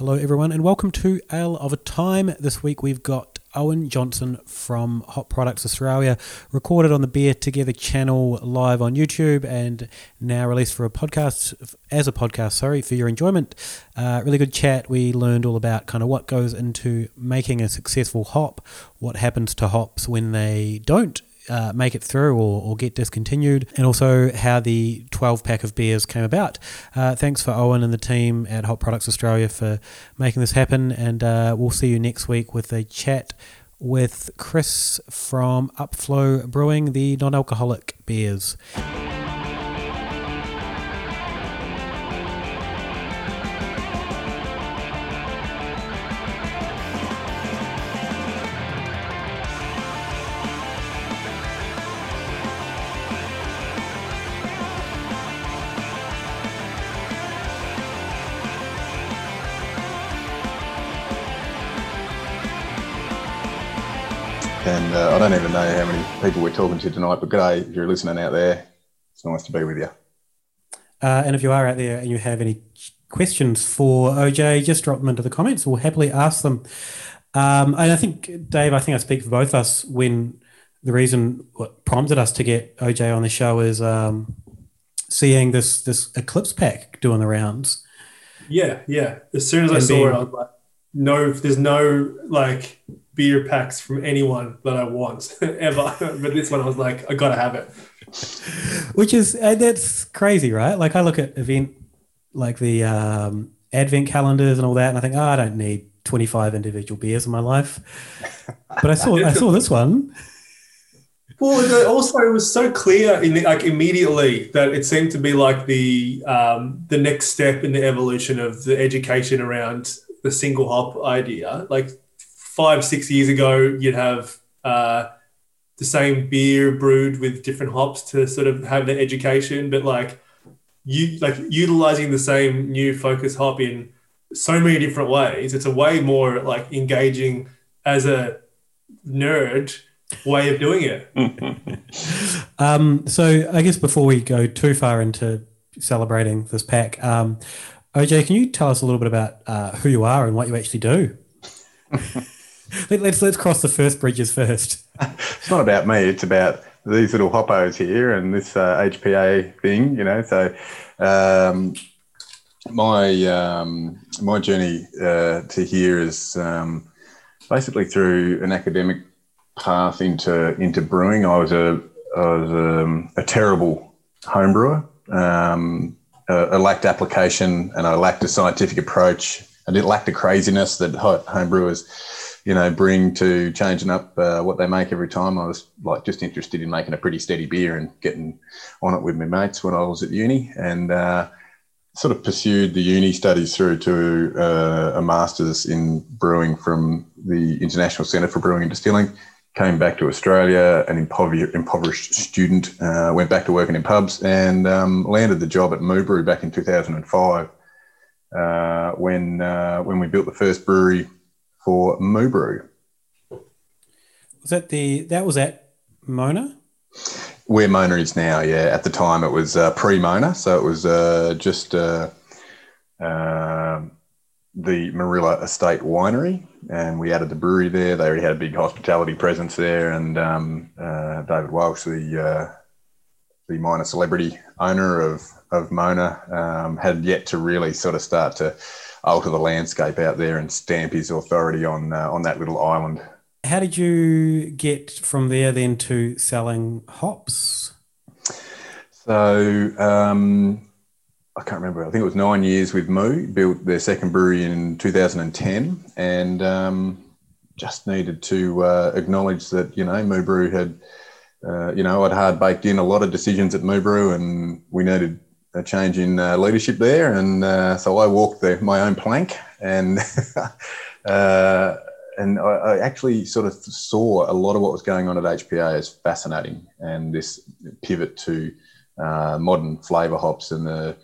Hello everyone and welcome to Ale of a Time. This week we've got Owen Johnson from Hop Products Australia, recorded on the Beer Together channel live on YouTube and now released for a podcast, for your enjoyment. Really good chat. We learned all about kind of what goes into making a successful hop, what happens to hops when they don't make it through or get discontinued, and also how the 12-pack of beers came about. Thanks for Owen and the team at Hop Products Australia for making this happen, and we'll see you next week with a chat with Chris from Upflow Brewing, the non-alcoholic beers. And I don't even know how many people we're talking to tonight, but g'day if you're listening out there. It's nice to be with you. And if you are out there and you have any questions for OJ, just drop them into the comments. We'll happily ask them. And I think, Dave, I speak for both of us when the reason what prompted us to get OJ on the show is seeing this Eclipse pack doing the rounds. Yeah. As soon as I saw it, I was like, no, there's no, like, beer packs from anyone that I want ever, but this one I was like, I gotta have it. Which is that's crazy, right? Like I look at the advent calendars and all that, and I think, I don't need 25 individual beers in my life. But I saw this one. Well, also it was so clear immediately that it seemed to be like the next step in the evolution of the education around the single hop idea, like. 5-6 years ago, you'd have the same beer brewed with different hops to sort of have the education, but like utilizing the same new focus hop in so many different ways. It's a way more like engaging as a nerd way of doing it. So I guess before we go too far into celebrating this pack, OJ, can you tell us a little bit about who you are and what you actually do? Let's cross the first bridges first. It's not about me. It's about these little hoppos here and this HPA thing, you know. So my journey to here is basically through an academic path into brewing. I was a terrible home brewer. I lacked application and I lacked a scientific approach. I didn't lack the craziness that homebrewers, you know, bring to changing up what they make every time. I was like just interested in making a pretty steady beer and getting on it with my mates when I was at uni, and sort of pursued the uni studies through to a master's in brewing from the International Centre for Brewing and Distilling. Came back to Australia, an impoverished student, went back to working in pubs and landed the job at Moo Brew back in 2005. When we built the first brewery for Moo Brew. Was that at Mona? Where Mona is now, yeah. At the time, it was pre-Mona, so it was just the Marilla Estate Winery, and we added the brewery there. They already had a big hospitality presence there, and David Walsh, the minor celebrity owner of Mona, had yet to really sort of start to alter the landscape out there and stamp his authority on that little island. How did you get from there then to selling hops? So I can't remember. I think it was 9 years with Moo, built their second brewery in 2010, and just needed to acknowledge that, you know, Moo Brew had, I'd hard baked in a lot of decisions at Moo Brew and we needed a change in leadership there, and so I walked my own plank, and and I actually sort of saw a lot of what was going on at HPA as fascinating, and this pivot to modern flavour hops and the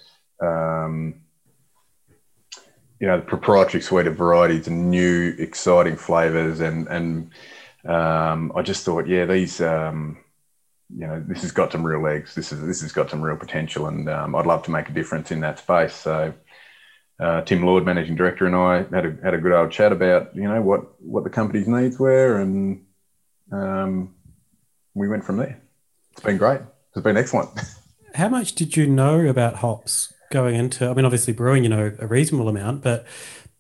the proprietary suite of varieties and new exciting flavours, and I just thought, yeah, these. This has got some real legs. This has got some real potential, and I'd love to make a difference in that space. So Tim Lord, managing director, and I had a good old chat about, you know, what the company's needs were, and we went from there. It's been great. It's been excellent. How much did you know about hops going into, I mean, obviously brewing, you know, a reasonable amount, but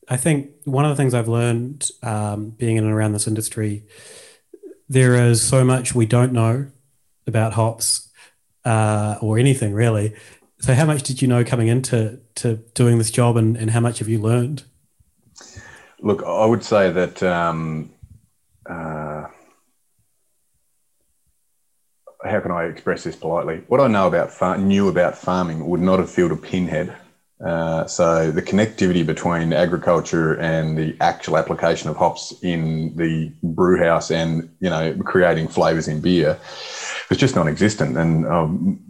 I think one of the things I've learned being in and around this industry, there is so much we don't know about hops or anything really. So how much did you know coming into doing this job, and how much have you learned? Look, I would say that how can I express this politely? What I know about knew about farming would not have filled a pinhead. So the connectivity between agriculture and the actual application of hops in the brew house and, you know, creating flavours in beer was just non-existent. And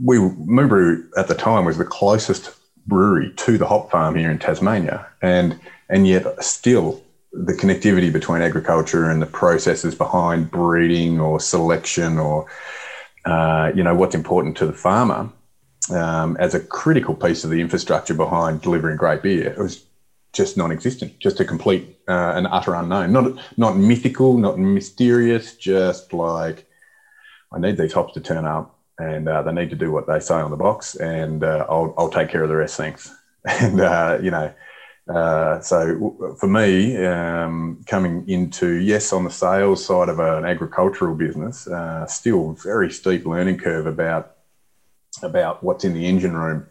Moo Brew at the time was the closest brewery to the hop farm here in Tasmania. And yet still the connectivity between agriculture and the processes behind breeding or selection or, you know, what's important to the farmer, as a critical piece of the infrastructure behind delivering great beer, it was just non-existent, just a complete and utter unknown. Not mythical, not mysterious, just like, I need these hops to turn up, and they need to do what they say on the box, and I'll take care of the rest, thanks. And, you know, so for me, coming into, yes, on the sales side of an agricultural business, still very steep learning curve about what's in the engine room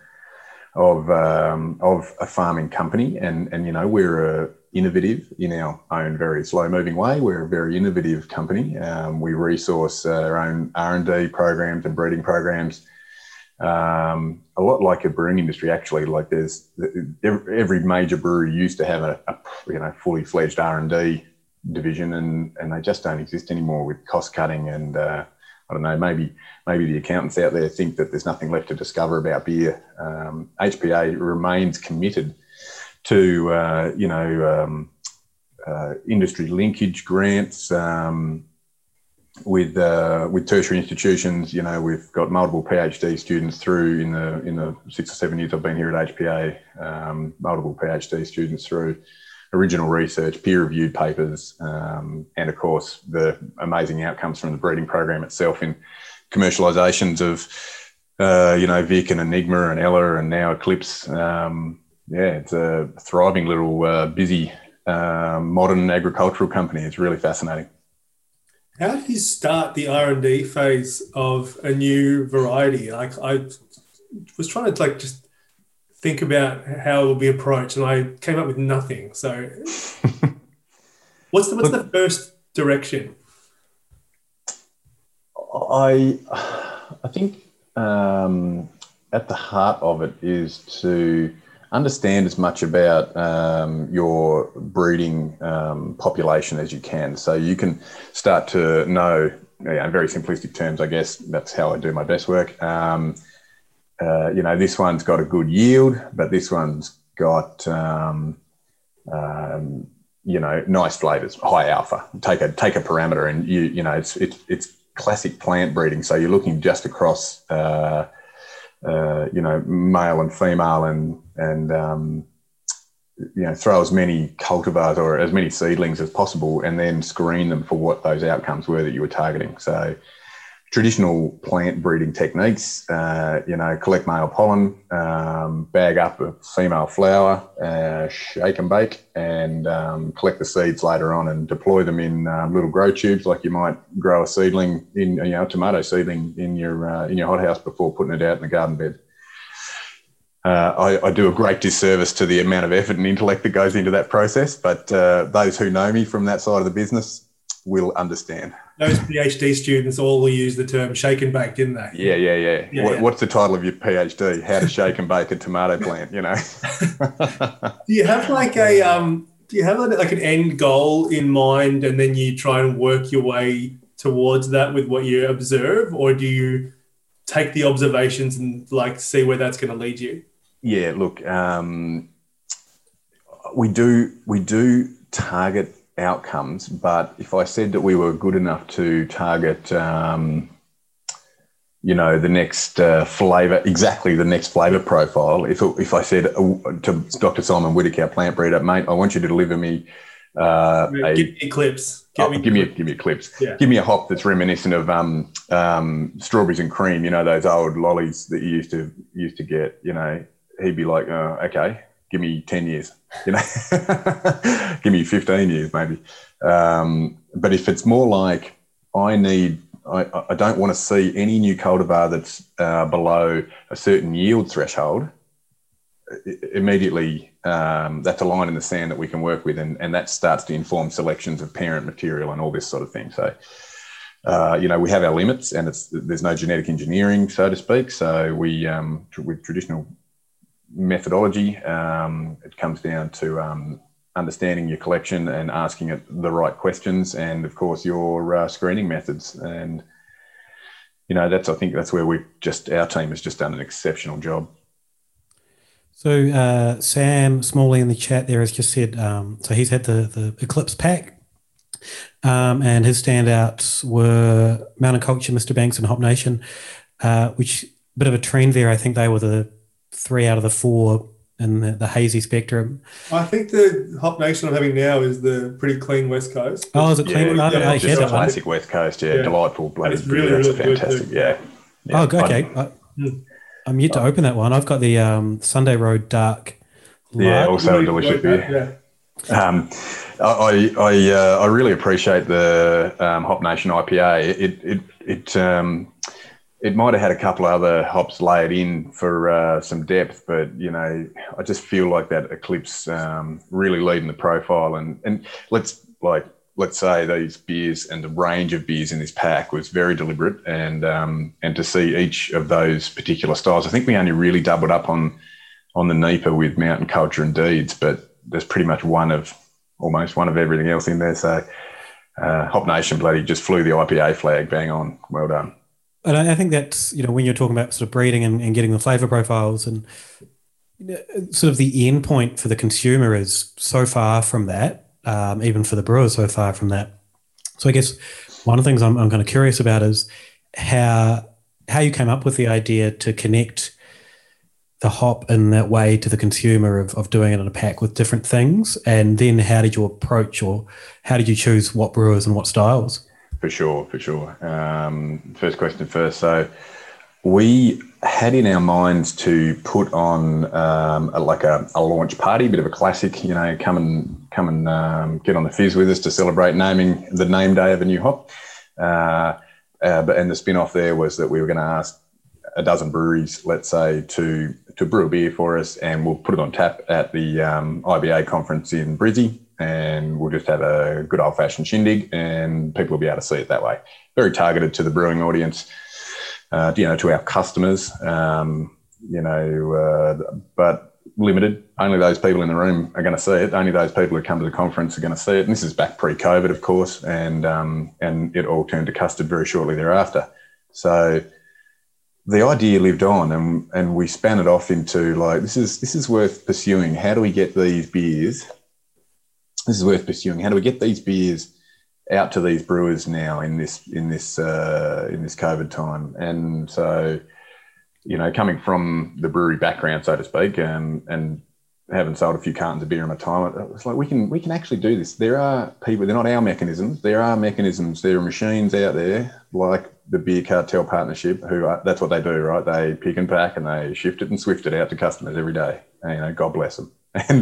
of a farming company. And you know, we're innovative in our own very slow-moving way. We're a very innovative company. We resource our own R&D programs and breeding programs, a lot like a brewing industry, actually. Like there's every major brewery used to have a you know, fully fledged R&D division, and they just don't exist anymore with cost-cutting and... I don't know, maybe the accountants out there think that there's nothing left to discover about beer. HPA remains committed to, you know, industry linkage grants with tertiary institutions. You know, we've got multiple PhD students through in the 6 or 7 years I've been here at HPA, multiple PhD students through. Original research, peer-reviewed papers, and, of course, the amazing outcomes from the breeding program itself in commercialisations of, you know, Vic and Enigma and Ella and now Eclipse. Yeah, it's a thriving little busy modern agricultural company. It's really fascinating. How do you start the R&D phase of a new variety? Like, I was trying to, like, just think about how it will be approached, and I came up with nothing. So what's the first direction? I think at the heart of it is to understand as much about your breeding population as you can. So you can start to know, in very simplistic terms, I guess, that's how I do my best work. You know, this one's got a good yield, but this one's got, you know, nice flavours, high alpha. Take a parameter, and you know, it's classic plant breeding. So you're looking just across, you know, male and female, and you know, throw as many cultivars or as many seedlings as possible, and then screen them for what those outcomes were that you were targeting. So. Traditional plant breeding techniques, you know, collect male pollen, bag up a female flower, shake and bake, and collect the seeds later on and deploy them in little grow tubes, like you might grow a seedling in, you know, a tomato seedling in your hothouse before putting it out in the garden bed. I do a great disservice to the amount of effort and intellect that goes into that process, but those who know me from that side of the business will understand. Those PhD students all use the term shake and bake, didn't they? Yeah. What's the title of your PhD? How to shake and bake a tomato plant, you know? Do you have like an end goal in mind, and then you try and work your way towards that with what you observe, or do you take the observations and like see where that's going to lead you? Yeah, look, we do target outcomes, but if I said that we were good enough to target you know, the next flavor, exactly the next flavor profile. If I said to Dr. Simon Whittaker, our plant breeder, mate, I want you to deliver me Eclipse. Give me Eclipse. Yeah. Give me a hop that's reminiscent of strawberries and cream. You know, those old lollies that you used to get. You know, he'd be like, oh, okay, give me 10 years. You know, give me 15 years maybe. But if it's more like I don't want to see any new cultivar that's below a certain yield threshold, immediately that's a line in the sand that we can work with, and that starts to inform selections of parent material and all this sort of thing. So, you know, we have our limits, and there's no genetic engineering, so to speak. So we, with traditional methodology, it comes down to understanding your collection and asking it the right questions, and of course your screening methods. And you know, I think that's where our team has just done an exceptional job. So Sam Smalley in the chat there has just said so he's had the Eclipse pack, and his standouts were Mountain Culture, Mr. Banks, and Hop Nation, which a bit of a trend there. I think they were the 3 out of the 4 in the hazy spectrum. I think the Hop Nation I'm having now is the pretty clean West Coast. Oh, is it clean? Yeah, yeah, just a classic West Coast, yeah. Delightful. It's really fantastic, yeah. Oh, okay. I'm yet to open that one. I've got the Sunday Road Dark. Yeah, also a delicious beer. Yeah. I really appreciate the Hop Nation IPA. It might have had a couple other hops layered in for some depth, but, you know, I just feel like that Eclipse really leading the profile. And let's say these beers and the range of beers in this pack was very deliberate, and to see each of those particular styles. I think we only really doubled up on the NEPA with Mountain Culture and Deeds, but there's pretty much almost one of everything else in there. So Hop Nation bloody just flew the IPA flag, bang on, well done. And I think that's, you know, when you're talking about sort of breeding and getting the flavour profiles, and you know, sort of the end point for the consumer is so far from that, even for the brewer, so far from that. So I guess one of the things I'm kind of curious about is how you came up with the idea to connect the hop in that way to the consumer of doing it in a pack with different things, and then how did you approach, or how did you choose what brewers and what styles? For sure. First question first. So we had in our minds to put on a launch party, a bit of a classic, you know, come and get on the fizz with us to celebrate the name day of a new hop. And the spin-off there was that we were going to ask a dozen breweries, let's say, to brew a beer for us, and we'll put it on tap at the IBA conference in Brizzy. And we'll just have a good old-fashioned shindig, and people will be able to see it that way. Very targeted to the brewing audience, you know, to our customers, you know, but limited. Only those people in the room are going to see it. Only those people who come to the conference are going to see it. And this is back pre-COVID, of course, and it all turned to custard very shortly thereafter. So the idea lived on, and we span it off into, like, this is worth pursuing. How do we get these beers... This is worth pursuing. How do we get these beers out to these brewers now in this COVID time? And so, you know, coming from the brewery background, so to speak, and having sold a few cartons of beer in my time, it was like we can actually do this. There are people. They're not our mechanisms. There are mechanisms. There are machines out there like the Beer Cartel Partnership. That's what they do, right? They pick and pack and they shift it and swift it out to customers every day. And, you know, God bless them. And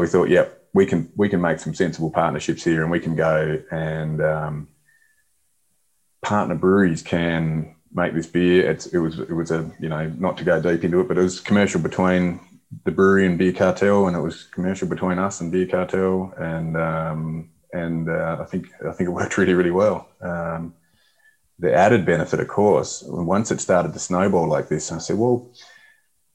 we thought, yep. We can make some sensible partnerships here, and we can go and partner breweries can make this beer. It was a, you know, not to go deep into it, but it was commercial between the brewery and Beer Cartel, and it was commercial between us and Beer Cartel, and I think it worked really, really well. The added benefit, of course, once it started to snowball like this, I said, well,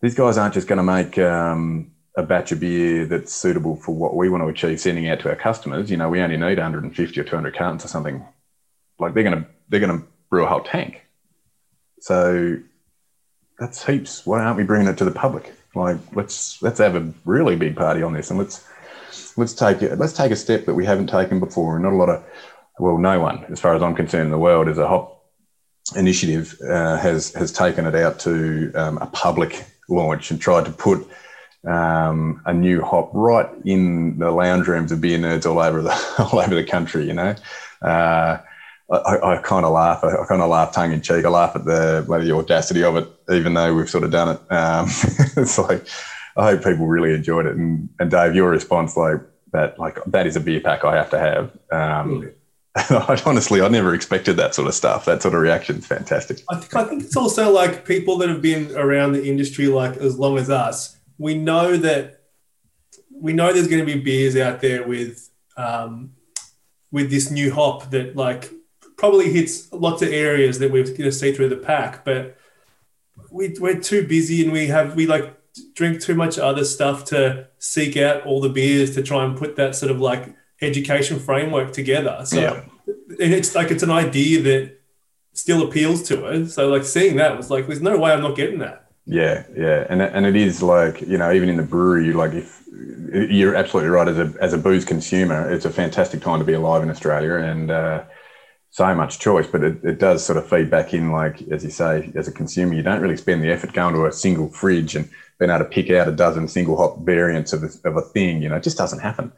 these guys aren't just going to make a batch of beer that's suitable for what we want to achieve sending out to our customers. You know, we only need 150 or 200 cartons or something. Like, they're going to brew a whole tank. So that's heaps. Why aren't we bringing it to the public? Like, let's have a really big party on this, and let's take a step that we haven't taken before. And not a lot of, well, no one, as far as I'm concerned, in the world is a hop initiative has taken it out to a public launch and tried to put a new hop right in the lounge rooms of beer nerds all over the country. You know, I kind of laugh. I kind of laugh tongue in cheek. I laugh at the audacity of it, even though we've sort of done it. It's like, I hope people really enjoyed it. And Dave, your response like that is a beer pack I have to have. Honestly, I never expected that sort of stuff. That sort of reaction is fantastic. I think it's also like people that have been around the industry like as long as us. We know there's going to be beers out there with this new hop that like probably hits lots of areas that we're going to see through the pack. But we're too busy and we drink too much other stuff to seek out all the beers to try and put that sort of like education framework together. So yeah. And it's like, it's an idea that still appeals to us. So like seeing that was like, there's no way I'm not getting that. Yeah. Yeah. And it is like, you know, even in the brewery, like if you're absolutely right, as a booze consumer, it's a fantastic time to be alive in Australia and so much choice, but it does sort of feed back in, like, as you say, as a consumer, you don't really spend the effort going to a single fridge and being able to pick out a dozen single hop variants of a thing. You know, it just doesn't happen.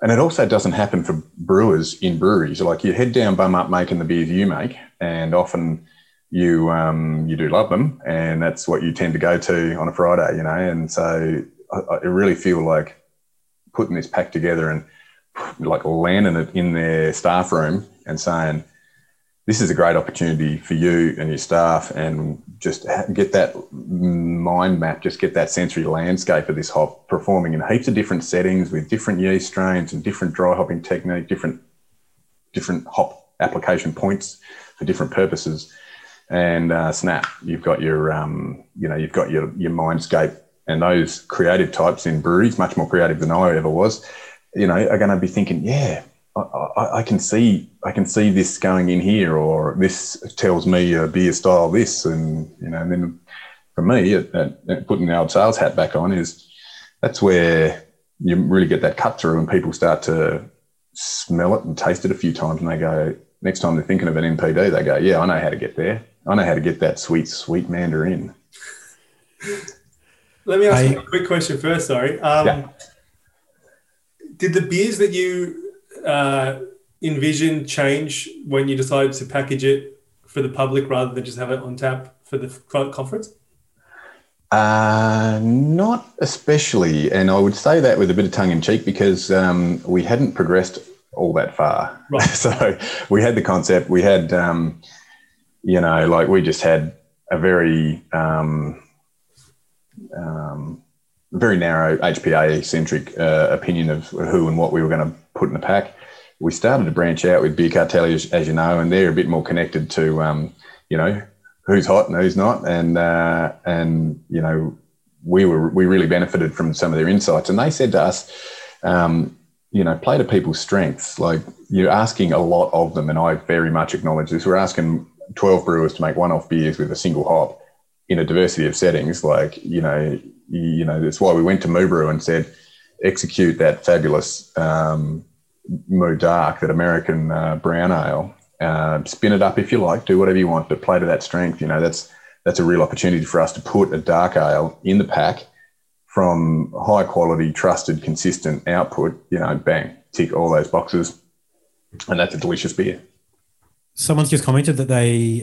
And it also doesn't happen for brewers in breweries. Like you head down, bum up, making the beers you make, and often you do love them, and that's what you tend to go to on a Friday, you know. And so I really feel like putting this pack together and like landing it in their staff room and saying, this is a great opportunity for you and your staff, and just get that mind map, just get that sensory landscape of this hop performing in heaps of different settings with different yeast strains and different dry hopping technique, different hop application points for different purposes. And snap, you've got your, you've got your mindscape, and those creative types in breweries, much more creative than I ever was, you know, are going to be thinking, yeah, I can see this going in here, or this tells me a beer style this, and you know. And then for me, putting the old sales hat back on is that's where you really get that cut through, and people start to smell it and taste it a few times, and they go, next time they're thinking of an NPD, they go, yeah, I know how to get there. I know how to get that sweet, sweet mandarin. Let me ask you a quick question first. Sorry, Did the beers that you envision change when you decided to package it for the public rather than just have it on tap for the conference? Not especially. And I would say that with a bit of tongue in cheek because we hadn't progressed all that far. Right. So we had the concept, we had, we just had a very narrow HPA-centric opinion of who and what we were going to put in the pack. We started to branch out with Beer Cartel, as you know, and they're a bit more connected to, who's hot and who's not. And you know, we really benefited from some of their insights. And they said to us, play to people's strengths. Like you're asking a lot of them, and I very much acknowledge this. We're asking 12 brewers to make one-off beers with a single hop in a diversity of settings. Like, you know, that's why we went to Moo Brew and said, execute that fabulous Moo Dark, that American brown ale. Spin it up if you like. Do whatever you want, but play to that strength. You know, that's a real opportunity for us to put a dark ale in the pack from high quality, trusted, consistent output. You know, bang, tick all those boxes, and that's a delicious beer. Someone's just commented that they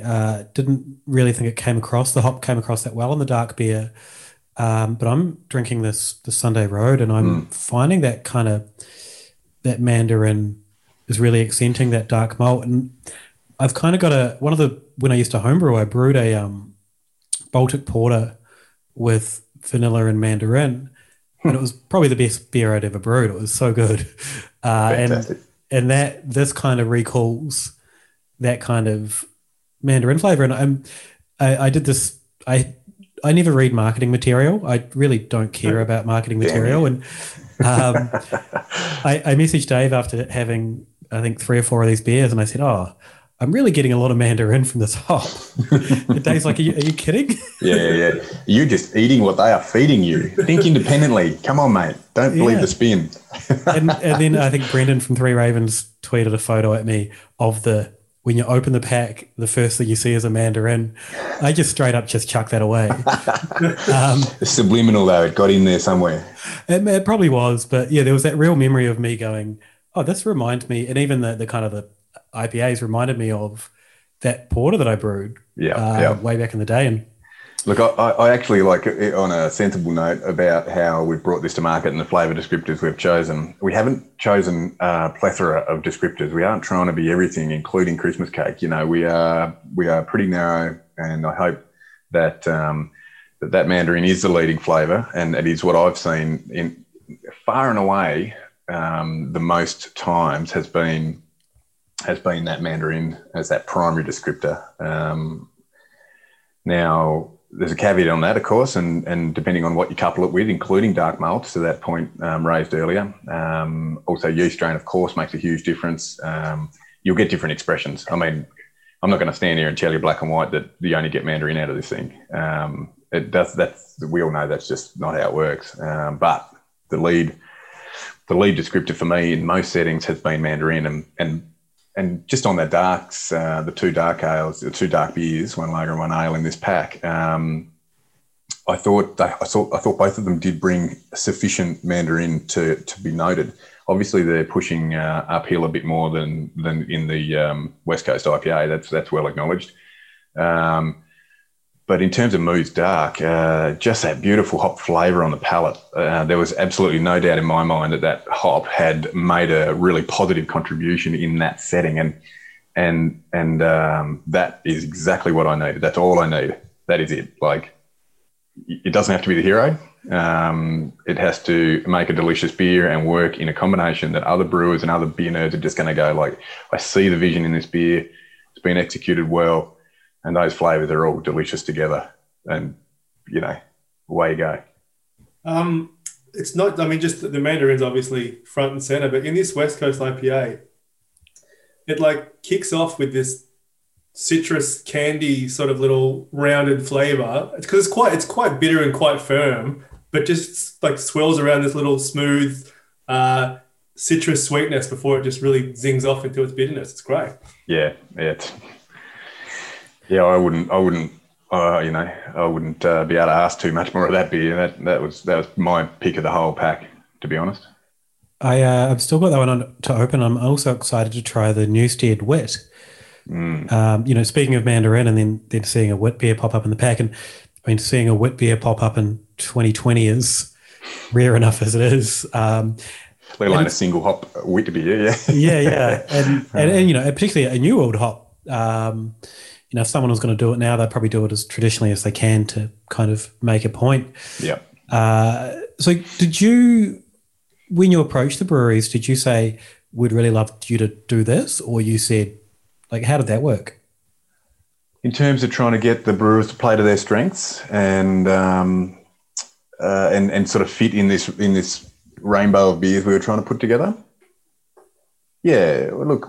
didn't really think the hop came across that well in the dark beer. But I'm drinking the Sunday Road, and I'm finding that kind of that mandarin is really accenting that dark malt. And I've kind of got when I used to homebrew, I brewed a Baltic porter with vanilla and mandarin, and it was probably the best beer I'd ever brewed. It was so good, and that this kind of recalls that kind of mandarin flavor. And I never read marketing material. I really don't care about marketing material. And I messaged Dave after having, I think, 3 or 4 of these beers, and I said, oh, I'm really getting a lot of mandarin from this hop. And Dave's like, are you kidding? Yeah. You're just eating what they are feeding you. Think independently. Come on, mate. Don't believe the spin. and then I think Brendan from Three Ravens tweeted a photo at me of the when you open the pack, the first thing you see is a mandarin. I just straight up just chuck that away. It's subliminal though. It got in there somewhere. It probably was, but yeah, there was that real memory of me going, oh, this reminds me. And even the kind of the IPAs reminded me of that porter that I brewed way back in the day. And look, I actually like it on a sensible note about how we've brought this to market and the flavour descriptors we've chosen. We haven't chosen a plethora of descriptors. We aren't trying to be everything, including Christmas cake. You know, we are pretty narrow, and I hope that that mandarin is the leading flavour, and it is what I've seen in far and away the most times has been that mandarin as that primary descriptor. Now, there's a caveat on that, of course, and depending on what you couple it with, including dark malts, to that point raised earlier. Also, yeast strain, of course, makes a huge difference. You'll get different expressions. I mean, I'm not going to stand here and tell you black and white that you only get mandarin out of this thing. We all know that's just not how it works. But the lead descriptor for me in most settings has been mandarin, and just on the darks, the two dark beers, one lager and one ale in this pack, I thought both of them did bring sufficient mandarin to be noted. Obviously, they're pushing uphill a bit more than in the West Coast IPA. That's well acknowledged. But in terms of Moo's Dark, just that beautiful hop flavour on the palate. There was absolutely no doubt in my mind that hop had made a really positive contribution in that setting, and that is exactly what I needed. That's all I need. That is it. Like, it doesn't have to be the hero. It has to make a delicious beer and work in a combination that other brewers and other beer nerds are just going to go, like, I see the vision in this beer. It's been executed well. And those flavours are all delicious together, and you know, away you go. It's not. I mean, just the mandarin's obviously front and centre, but in this West Coast IPA, it like kicks off with this citrus candy sort of little rounded flavour. It's because it's quite bitter and quite firm, but just like swirls around this little smooth citrus sweetness before it just really zings off into its bitterness. It's great. Yeah. Yeah, I wouldn't be able to ask too much more of that beer. That was my pick of the whole pack, to be honest. I've still got that one on to open. I'm also excited to try the Newstead Wit. You know, speaking of mandarin, and then seeing a wit beer pop up in the pack, and I mean, seeing a wit beer pop up in 2020 is rare enough as it is. Let alone a single hop wit beer, yeah. yeah, and you know, particularly a new world hop. You know, if someone was going to do it now, they'd probably do it as traditionally as they can to kind of make a point. Yeah. So did you, when you approached the breweries, did you say, we'd really love you to do this? Or you said, like, how did that work? In terms of trying to get the brewers to play to their strengths and sort of fit in this rainbow of beers we were trying to put together? Yeah, look,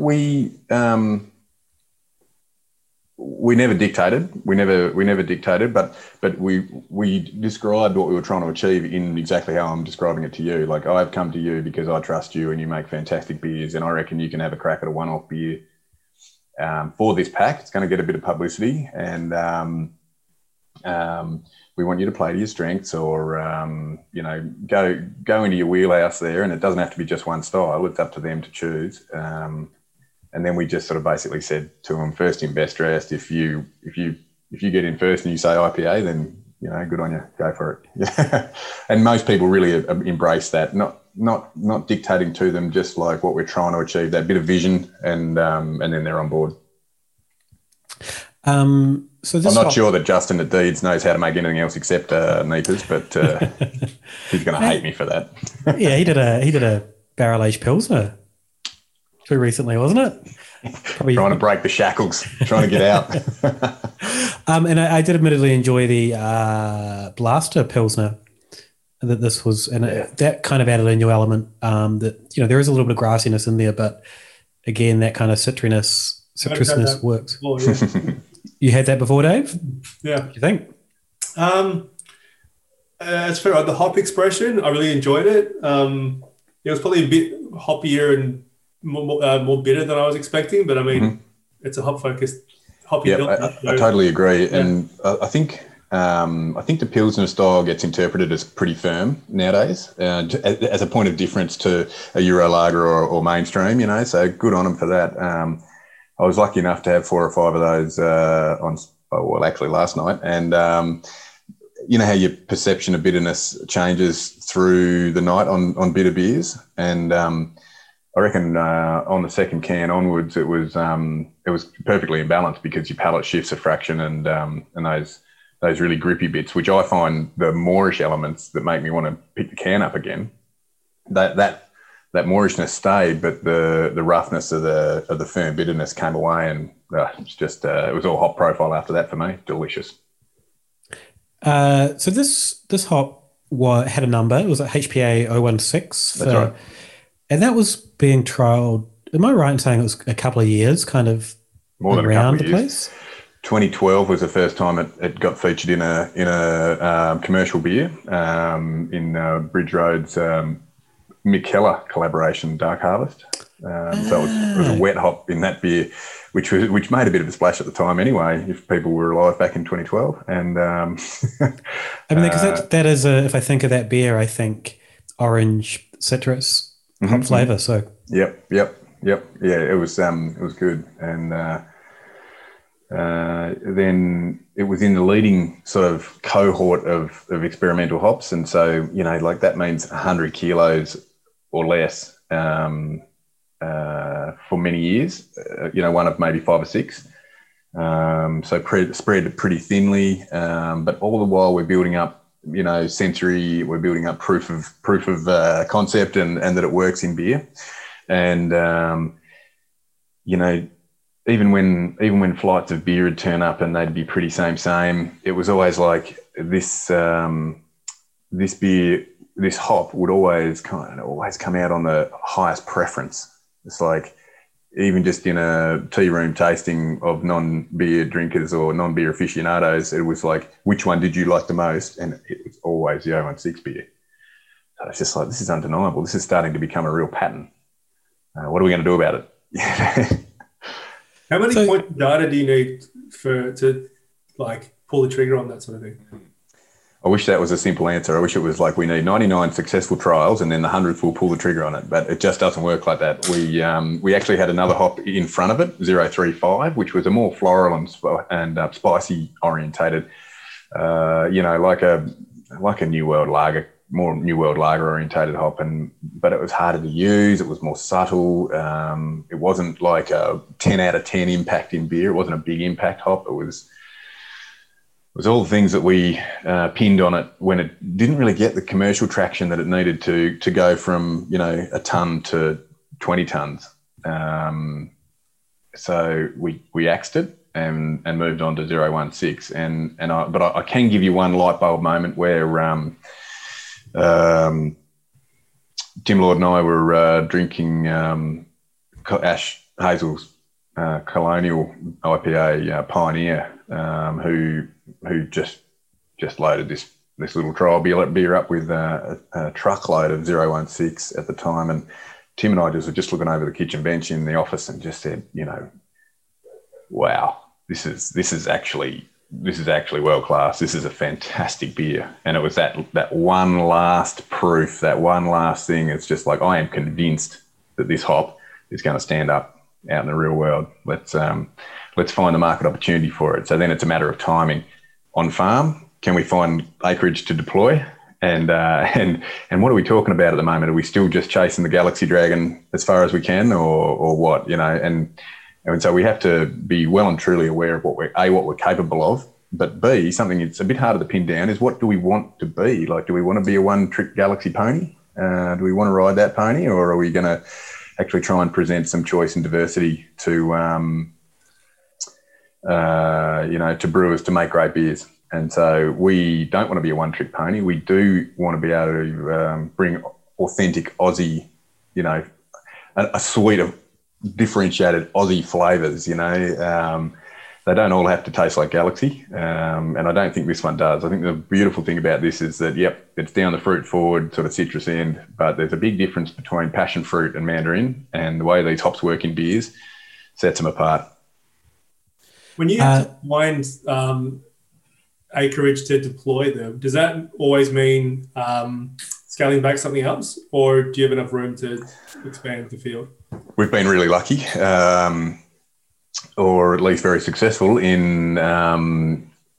We never dictated, but we described what we were trying to achieve in exactly how I'm describing it to you. Like, I've come to you because I trust you and you make fantastic beers, and I reckon you can have a crack at a one-off beer for this pack. It's going to get a bit of publicity, and we want you to play to your strengths, or you know, go into your wheelhouse there. And it doesn't have to be just one style; it's up to them to choose. And then we just sort of basically said to them, first in, best dressed. If you get in first and you say IPA, then, you know, good on you, go for it. And most people really embrace that, not dictating to them, just like what we're trying to achieve, that bit of vision, and then they're on board. So I'm not sure that Justin at Deeds knows how to make anything else except neepers, but he's going to hate me for that. Yeah, he did a barrel aged pilsner. Too recently, wasn't it? Probably trying to break the shackles, trying to get out. And I did admittedly enjoy the Blaster Pilsner. That this was, and that kind of added a new element. That, you know, there is a little bit of grassiness in there, but again, that kind of citrusness works. Before, yeah. You had that before, Dave? Yeah. What do you think? As for the hop expression, I really enjoyed it. It was probably a bit hoppier and more bitter than I was expecting, but I mean, it's a hop focused hoppy. Yeah, I totally agree, yeah. And I think the Pilsner style gets interpreted as pretty firm nowadays, as a point of difference to a Euro lager or mainstream, you know, so good on them for that. I was lucky enough to have 4 or 5 of those actually last night. And you know how your perception of bitterness changes through the night on bitter beers? And I reckon on the second can onwards, it was perfectly in balance because your palate shifts a fraction, and those really grippy bits, which I find the Moorish elements that make me want to pick the can up again, that Moorishness stayed, but the roughness of the firm bitterness came away, and it's just it was all hop profile after that for me. Delicious. So this hop had a number. It was at HPA 016. That's right. And that was being trialled. Am I right in saying it was a couple of years, kind of more than around the place? 2012 was the first time it got featured in a commercial beer in Bridge Road's Mick Heller collaboration, Dark Harvest. So it was a wet hop in that beer, which made a bit of a splash at the time anyway, if people were alive back in 2012. And I mean, because that is, if I think of that beer, I think orange citrus hop flavour. So yep, yeah, it was good. And then it was in the leading sort of cohort of experimental hops. And so, you know, like that means 100 kilos or less for many years, you know, one of maybe 5 or 6. So spread pretty thinly, but all the while we're building up, you know, sensory, we're building up proof of concept and that it works in beer. And, you know, even when flights of beer would turn up and they'd be pretty same, it was always like this beer, this hop would always come out on the highest preference. It's like even just in a tea room tasting of non-beer drinkers or non-beer aficionados, it was like, which one did you like the most? And it was always the 016 beer. So it's just like, this is undeniable. This is starting to become a real pattern. What are we going to do about it? How many points of data do you need to like pull the trigger on that sort of thing? I wish that was a simple answer. I wish it was like we need 99 successful trials and then the 100th will pull the trigger on it. But it just doesn't work like that. We actually had another hop in front of it, 035, which was a more floral and spicy orientated, you know, like a New World lager, more New World lager orientated hop, but it was harder to use. It was more subtle. It wasn't like a 10 out of 10 impact in beer. It wasn't a big impact hop. It was all the things that we pinned on it when it didn't really get the commercial traction that it needed to go from, you know, a ton to 20 tons. So we axed it and moved on to 016. But I can give you one light bulb moment where, Tim Lord and I were drinking Ash Hazel's Colonial IPA Pioneer, who just loaded this little trial beer up with a truckload of 016 at the time. And Tim and I were just looking over the kitchen bench in the office and just said, you know, wow, this is actually world class. This is a fantastic beer. And it was that one last proof, that one last thing. It's just like, I am convinced that this hop is going to stand up out in the real world. Let's find the market opportunity for it. So then it's a matter of timing. On farm, can we find acreage to deploy? And what are we talking about at the moment? Are we still just chasing the Galaxy dragon as far as we can, or what, you know? And so we have to be well and truly aware of what we're capable of, but B, something it's a bit harder to pin down is, what do we want to be? Like, do we want to be a one-trick Galaxy pony? Do we want to ride that pony, or are we going to actually try and present some choice and diversity to, you know, to brewers to make great beers? And so we don't want to be a one-trick pony. We do want to be able to bring authentic Aussie, you know, a suite of differentiated Aussie flavors, you know. They don't all have to taste like Galaxy, and I don't think this one does. I think the beautiful thing about this is that, yep, it's down the fruit forward sort of citrus end, but there's a big difference between passion fruit and mandarin, and the way these hops work in beers sets them apart. When you have to find acreage to deploy them, does that always mean scaling back something else, or do you have enough room to expand the field? We've been really lucky, or at least very successful in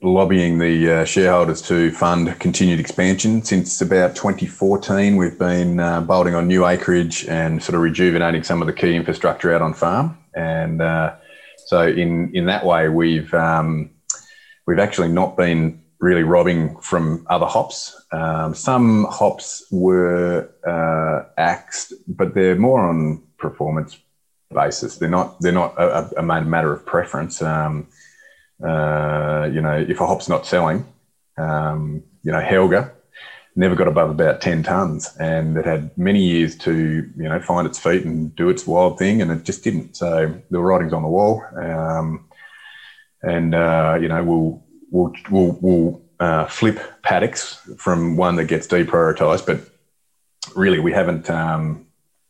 lobbying the shareholders to fund continued expansion. Since about 2014, we've been bolting on new acreage and sort of rejuvenating some of the key infrastructure out on farm. And so in that way, we've actually not been really robbing from other hops. Some hops were axed, but they're more on performance basis. They're not a matter of preference. You know, if a hop's not selling, you know, Helga never got above about 10 tons, and it had many years to, you know, find its feet and do its wild thing, and it just didn't. So the writing's on the wall, and you know, we'll flip paddocks from one that gets deprioritised, but really we haven't.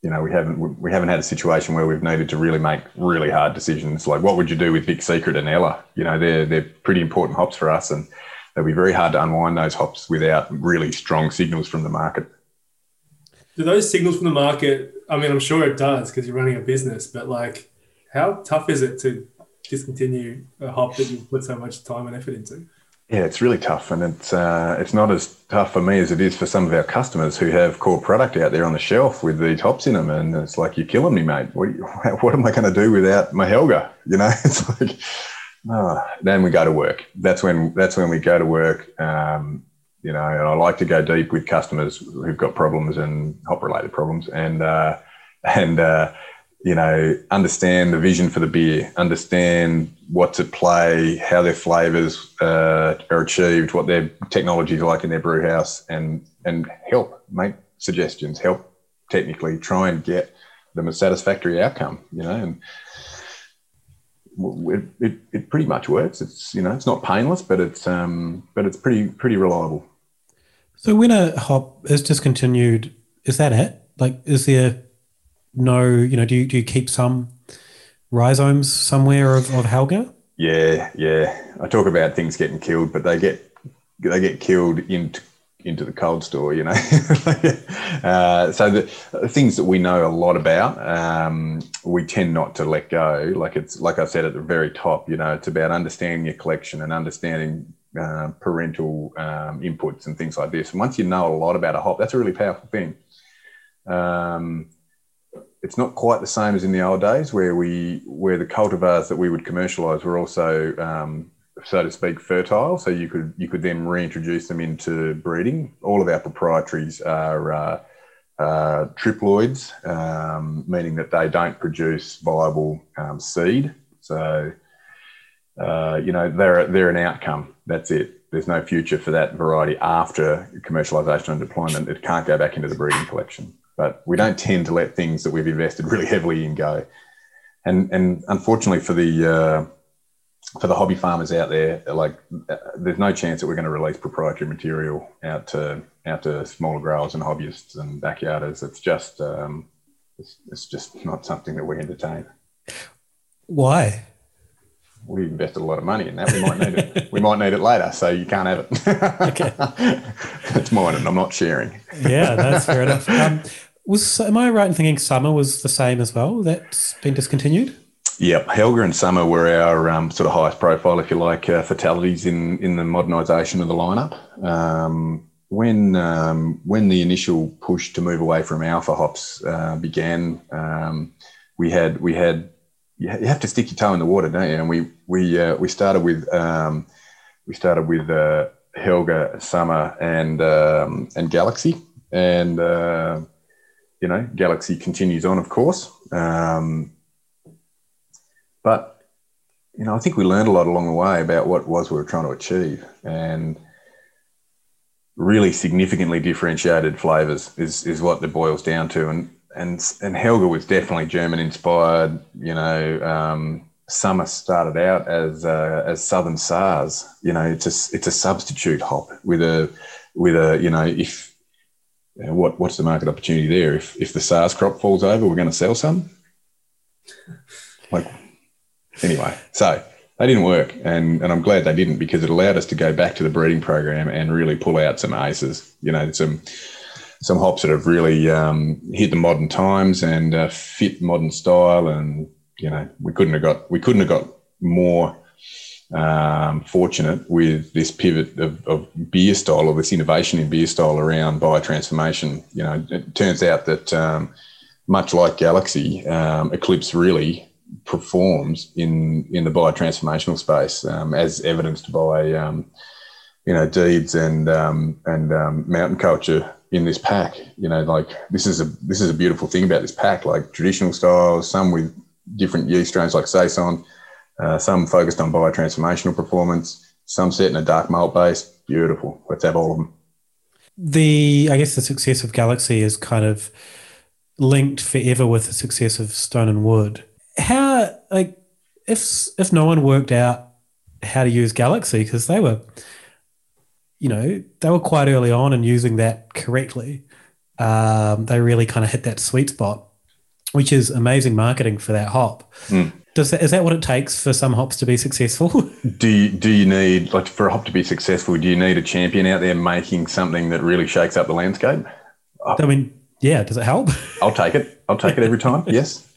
You know, we haven't had a situation where we've needed to really make really hard decisions. Like, what would you do with Vic Secret and Ella? You know, they're pretty important hops for us, and they'll be very hard to unwind those hops without really strong signals from the market. Do those signals from the market? I mean, I'm sure it does because you're running a business, but like, how tough is it to discontinue a hop that you've put so much time and effort into? Yeah, it's really tough, and it's not as tough for me as it is for some of our customers who have core product out there on the shelf with these hops in them, and it's like, you're killing me, mate. What am I going to do without my Helga? You know, it's like, oh. Then we go to work. That's when we go to work. You know, and I like to go deep with customers who've got problems and hop-related problems, and you know, understand the vision for the beer, understand what's at play, how their flavours are achieved, what their technology is like in their brew house, and help make suggestions, help technically try and get them a satisfactory outcome, you know, and it pretty much works. It's, you know, it's not painless, but it's pretty reliable. So when a hop is discontinued, is that it? Like, is there no, you know, do you keep some rhizomes somewhere of Helga? Yeah. I talk about things getting killed, but they get killed into the cold store, you know. So the things that we know a lot about, we tend not to let go. Like, it's like I said at the very top, you know, it's about understanding your collection and understanding parental inputs and things like this. And once you know a lot about a hop, that's a really powerful thing. It's not quite the same as in the old days where the cultivars that we would commercialise were also, so to speak, fertile. So you could then reintroduce them into breeding. All of our proprietaries are triploids, meaning that they don't produce viable seed. So you know, they're an outcome. That's it. There's no future for that variety after commercialisation and deployment. It can't go back into the breeding collection. But we don't tend to let things that we've invested really heavily in go, and unfortunately for the hobby farmers out there, like, there's no chance that we're going to release proprietary material out to smaller growers and hobbyists and backyarders. It's just it's just not something that we entertain. Why? We've invested a lot of money in that. We might need it. We might need it later, so you can't have it. Okay, it's mine, and I'm not sharing. Yeah, that's fair enough. Am I right in thinking Summer was the same as well? That's been discontinued. Yep, Helga and Summer were our sort of highest profile, if you like, fatalities in the modernisation of the lineup. When the initial push to move away from alpha hops began, we had. You have to stick your toe in the water, don't you? And we started with Helga, Summer, and Galaxy, and you know, Galaxy continues on, of course. But you know, I think we learned a lot along the way about what it was we were trying to achieve, and really significantly differentiated flavors is what it boils down to, and Helga was definitely German inspired. You know, Summer started out as Southern Saaz. You know, it's a substitute hop with a you know, if what's the market opportunity there? If the Saaz crop falls over, we're going to sell some. Like, anyway, so They didn't work, and I'm glad they didn't, because it allowed us to go back to the breeding program and really pull out some aces, you know, some hops that have really hit the modern times and fit modern style. And, you know, we couldn't have got more fortunate with this pivot of beer style, or this innovation in beer style around biotransformation. You know, it turns out that much like Galaxy, Eclipse really performs in the biotransformational space, as evidenced by you know, Deeds and Mountain Culture in this pack. You know, like this is a beautiful thing about this pack. Like traditional styles, some with different yeast strains like Saison, some focused on biotransformational performance, some set in a dark malt base. Beautiful. Let's have all of them. I guess the success of Galaxy is kind of linked forever with the success of Stone and Wood. How, like, if no one worked out how to use Galaxy, because they were, you know, they were quite early on in using that correctly. They really kind of hit that sweet spot, which is amazing marketing for that hop. Mm. Is that what it takes for some hops to be successful? Do you need, like, for a hop to be successful, do you need a champion out there making something that really shakes up the landscape? I mean, yeah, does it help? I'll take it every time. Yes.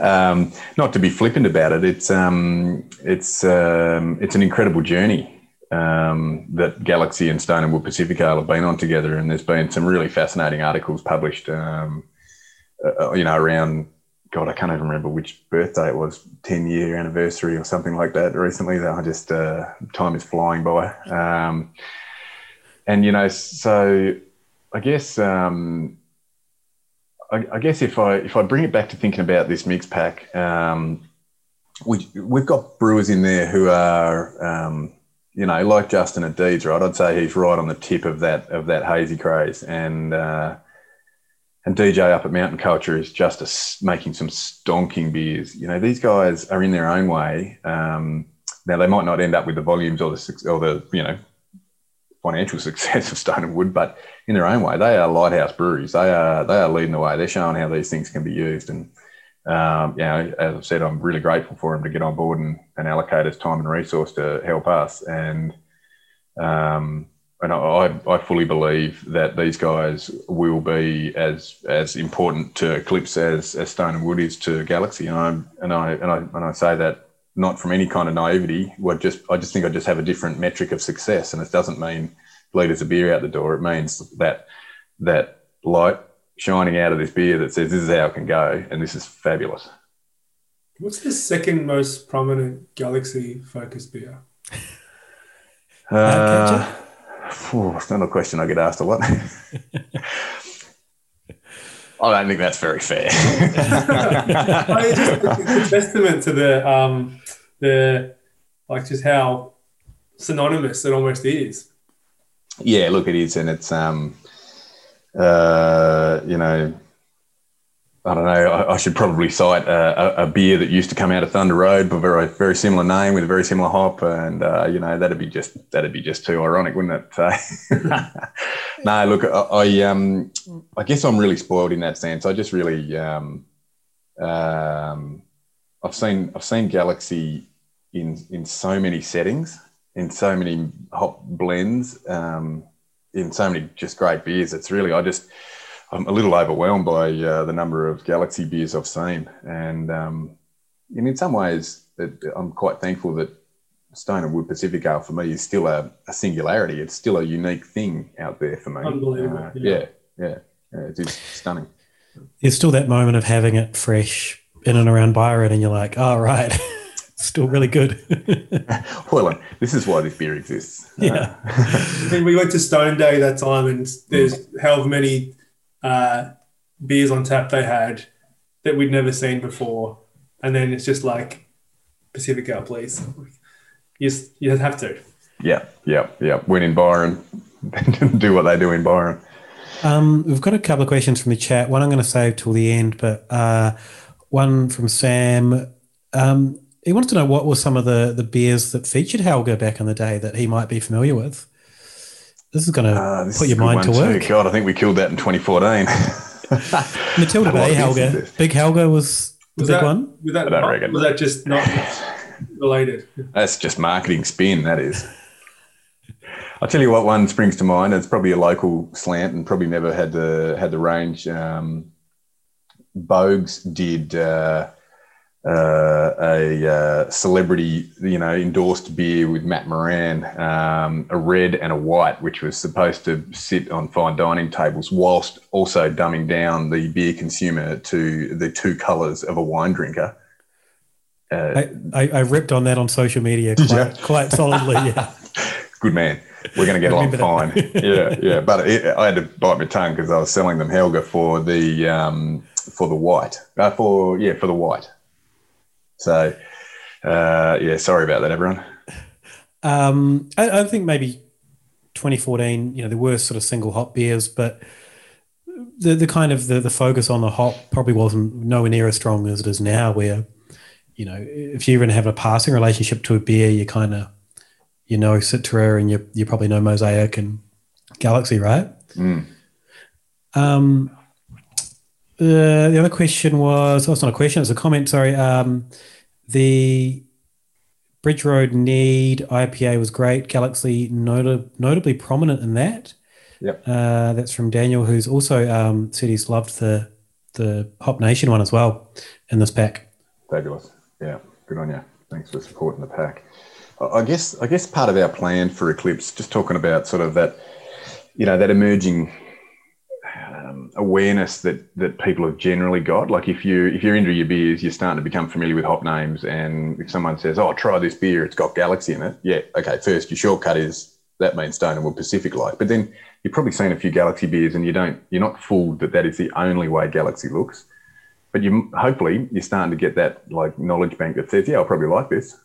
Not to be flippant about it, it's an incredible journey that Galaxy and Stone and Wood Pacific Ale have been on together, and there's been some really fascinating articles published, you know, around, God, I can't even remember which birthday it was, 10-year anniversary or something like that recently. That I just time is flying by, and you know, so I guess. I guess if I bring it back to thinking about this mix pack, we've got brewers in there who are, you know, like Justin at Deeds, right? I'd say he's right on the tip of that hazy craze, and DJ up at Mountain Culture is just making some stonking beers. You know, these guys are in their own way. Now they might not end up with the volumes or the you know, financial success of Stone and Wood, but in their own way, they are lighthouse breweries. They are leading the way. They're showing how these things can be used. And, you know, as I've said, I'm really grateful for them to get on board and allocate us time and resource to help us. And I fully believe that these guys will be as important to Eclipse as Stone and Wood is to Galaxy. And I say that not from any kind of naivety. I just think I just have a different metric of success, and it doesn't mean liters of beer out the door. It means that light shining out of this beer that says this is how it can go, and this is fabulous. What's the second most prominent Galaxy-focused beer? It's not a question I get asked a lot. I don't think that's very fair. It's a testament to the like just how synonymous it almost is. Yeah, look, it is, and it's you know, I don't know. I should probably cite a beer that used to come out of Thunder Road, but very very similar name with a very similar hop, and you know, that'd be just too ironic, wouldn't it? No, look, I guess I'm really spoiled in that sense. I just really I've seen Galaxy in so many settings, in so many hop blends, in so many just great beers. It's really I'm a little overwhelmed by the number of Galaxy beers I've seen. And in some ways, I'm quite thankful that Stone and Wood Pacific Ale for me is still a singularity. It's still a unique thing out there for me. Unbelievable. Yeah, it is stunning. There's still that moment of having it fresh in and around Byron, and you're like, oh, right, still really good. Well, this is why this beer exists. Yeah. I mean, we went to Stone Day that time, and there's however many beers on tap they had that we'd never seen before, and then it's just like, Pacific Ale, please. You have to. Yeah. Win in Byron, do what they do in Byron. We've got a couple of questions from the chat. One I'm going to save till the end, but one from Sam. He wants to know what were some of the beers that featured Helga back in the day that he might be familiar with. This is going to put your mind to work. Too. God, I think we killed that in 2014. Matilda Bay Helga. Big Helga was the big one. Was that just not related. That's just marketing spin, that is. I'll tell you what one springs to mind. It's probably a local slant and probably never had the range. Bogues did a celebrity, endorsed beer with Matt Moran, a red and a white, which was supposed to sit on fine dining tables whilst also dumbing down the beer consumer to the two colours of a wine drinker. I ripped on that on social media quite solidly. Yeah. Good man. We're going to get along fine. Yeah. But I had to bite my tongue because I was selling them Helga for the white. So, sorry about that, everyone. I think maybe 2014, there were sort of single hop beers, but the kind of the focus on the hop probably wasn't nowhere near as strong as it is now, where, if you even have a passing relationship to a beer, you kind of, Citra and you probably know Mosaic and Galaxy, right? Mm. The other question was, it's not a question, it's a comment, sorry. The Bridge Road Need IPA was great. Galaxy notably prominent in that. Yep. That's from Daniel, who's also said he's loved the Hop Nation one as well in this pack. Fabulous. Yeah, good on you. Thanks for supporting the pack. I guess part of our plan for Eclipse, just talking about sort of that, that emerging awareness that people have generally got. Like if you're into your beers, you're starting to become familiar with hop names. And if someone says, "Oh, try this beer, it's got Galaxy in it," yeah, okay. First, your shortcut is that means Stone and Wood Pacific like. But then you've probably seen a few Galaxy beers, and you're not fooled that is the only way Galaxy looks. But you're starting to get that like knowledge bank that says, "Yeah, I'll probably like this.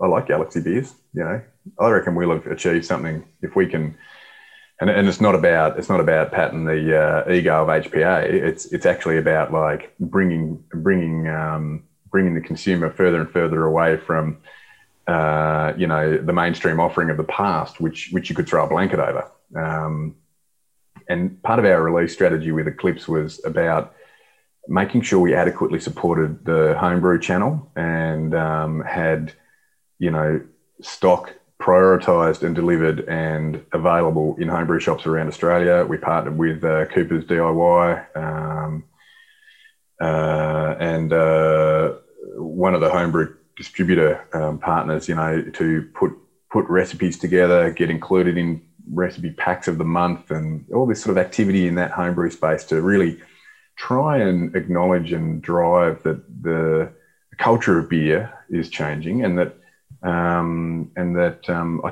I like Galaxy beers." I reckon we'll have achieved something if we can. And it's not about patting the ego of HPA. It's actually about like bringing the consumer further and further away from the mainstream offering of the past, which you could throw a blanket over. And part of our release strategy with Eclipse was about making sure we adequately supported the homebrew channel and had stock prioritised and delivered and available in homebrew shops around Australia. We partnered with Cooper's DIY and one of the homebrew distributor partners, to put recipes together, get included in recipe packs of the month and all this sort of activity in that homebrew space to really try and acknowledge and drive that the culture of beer is changing and that I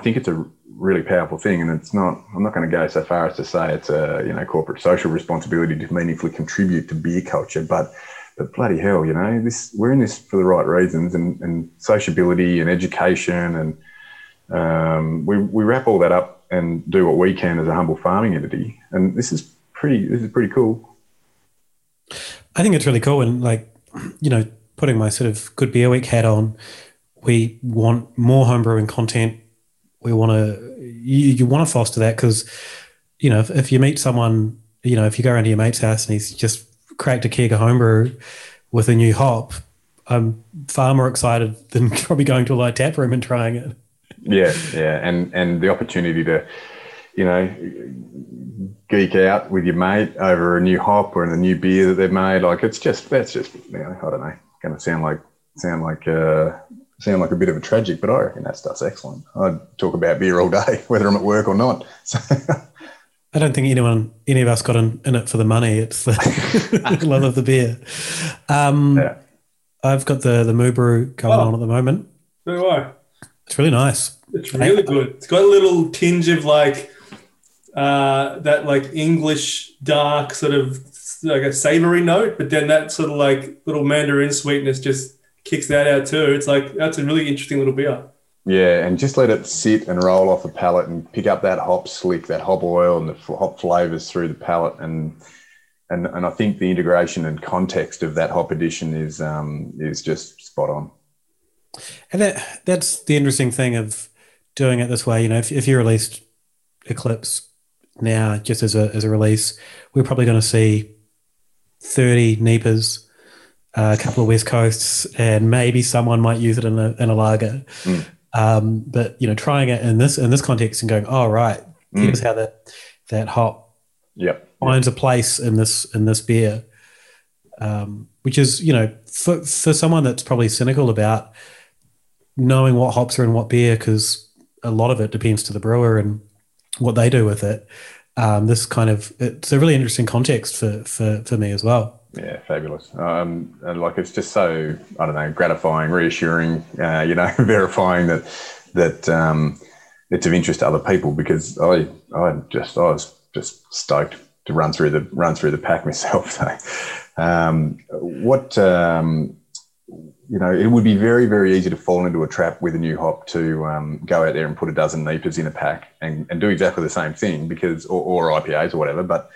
think it's a really powerful thing, and I'm not going to go so far as to say it's a corporate social responsibility to meaningfully contribute to beer culture, but bloody hell, we're in this for the right reasons, and sociability and education, and we wrap all that up and do what we can as a humble farming entity, and this is pretty cool. I think it's really cool, and putting my sort of Good Beer Week hat on, we want more homebrewing content. We want to, you want to foster that because, if you meet someone, if you go around to your mate's house and he's just cracked a keg of homebrew with a new hop, I'm far more excited than probably going to a live tap room and trying it. Yeah. And the opportunity to, geek out with your mate over a new hop or in a new beer that they've made. Like I don't know, going to sound like a bit of a tragic, but I reckon that stuff's excellent. I talk about beer all day, whether I'm at work or not. So. I don't think any of us got in it for the money. It's the love of the beer. I've got the Moo Brew going on at the moment. So do I. It's really nice. It's really good. It's got a little tinge of that English dark sort of like a savoury note, but then that sort of like little Mandarin sweetness just kicks that out too. It's that's a really interesting little beer. Yeah, and just let it sit and roll off the palate and pick up that hop slick, that hop oil and the hop flavours through the palate. And I think the integration and context of that hop addition is just spot on. And that's the interesting thing of doing it this way. If you released Eclipse now just as a release, we're probably going to see 30 NEPAs a couple of West Coasts, and maybe someone might use it in a lager. Mm. But you know, trying it in this context and going, oh right, here's how that hop finds a place in this beer, which is, you know, for someone that's probably cynical about knowing what hops are in what beer, because a lot of it depends to the brewer and what they do with it. This kind of, it's a really interesting context for me as well. Yeah, fabulous. And like, it's just so, I don't know, gratifying, reassuring, you know, verifying that it's of interest to other people, because I was just stoked to run through the pack myself. So, you know, it would be very, very easy to fall into a trap with a new hop to go out there and put a dozen NEIPAs in a pack and do exactly the same thing, because or IPAs or whatever. But,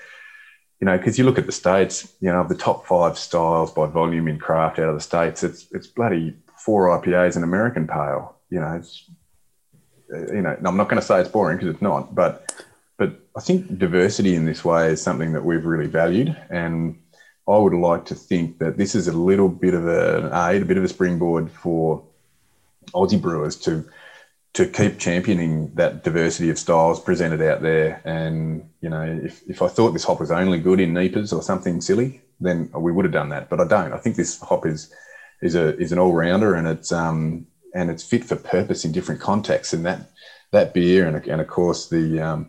you know, because you look at the States, you know, the top 5 styles by volume in craft out of the States, it's bloody 4 IPAs and American Pale. You know, and I'm not going to say it's boring, because it's not, but I think diversity in this way is something that we've really valued, and I would like to think that this is a little bit of a springboard for Aussie brewers to keep championing that diversity of styles presented out there. And, you know, if I thought this hop was only good in NEIPAs or something silly, then we would have done that. But I don't. I think this hop is an all rounder, and it's fit for purpose in different contexts. And that beer and of course the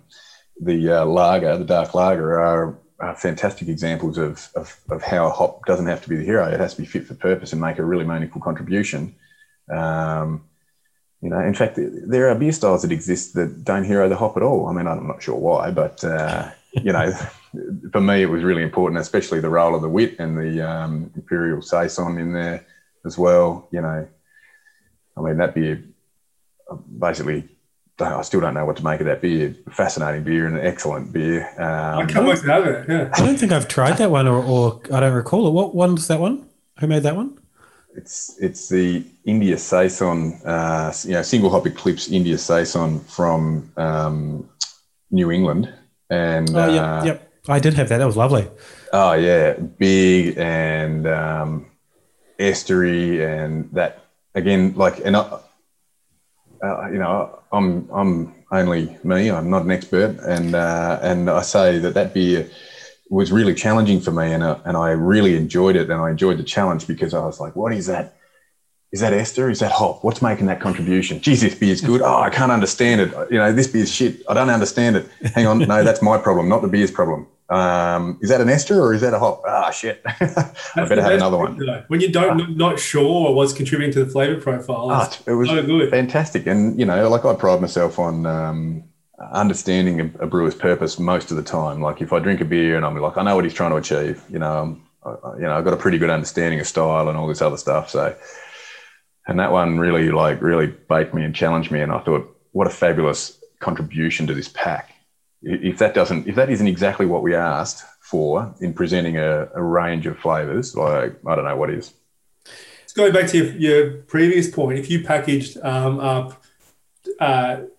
lager, the dark lager, are fantastic examples of how a hop doesn't have to be the hero. It has to be fit for purpose and make a really meaningful contribution. You know, in fact, there are beer styles that exist that don't hero the hop at all. I mean, I'm not sure why, but you know, for me, it was really important, especially the role of the wit and the imperial saison in there as well. You know, I mean, that beer basically, I still don't know what to make of that beer. Fascinating beer and an excellent beer. I can't work it over. Yeah. I don't think I've tried that one, or I don't recall it. What one's that one? Who made that one? It's the India Saison, you know, single hop Eclipse India Saison from New England. And yep. I did have that. That was lovely. Oh yeah, big and estery, and that again, like, and you know, I'm only me. I'm not an expert, and I say that beer was really challenging for me, and I really enjoyed it, and I enjoyed the challenge, because I was like, what is that? Is that ester? Is that hop? What's making that contribution? Geez, this beer's good. Oh, I can't understand it. You know, this beer's shit. I don't understand it. Hang on, no, that's my problem, not the beer's problem. Is that an ester or is that a hop? Ah, shit. I better have another one. When you don't, not sure what's contributing to the flavour profile, it was so good, fantastic. And you know, like, I pride myself on understanding a brewer's purpose most of the time. Like, if I drink a beer and I'm like, I know what he's trying to achieve. You know, I've got a pretty good understanding of style and all this other stuff. So, and that one really baked me and challenged me, and I thought, what a fabulous contribution to this pack. If that isn't exactly what we asked for in presenting a range of flavours, like, I don't know what is. Just going back to your previous point, if you packaged up 10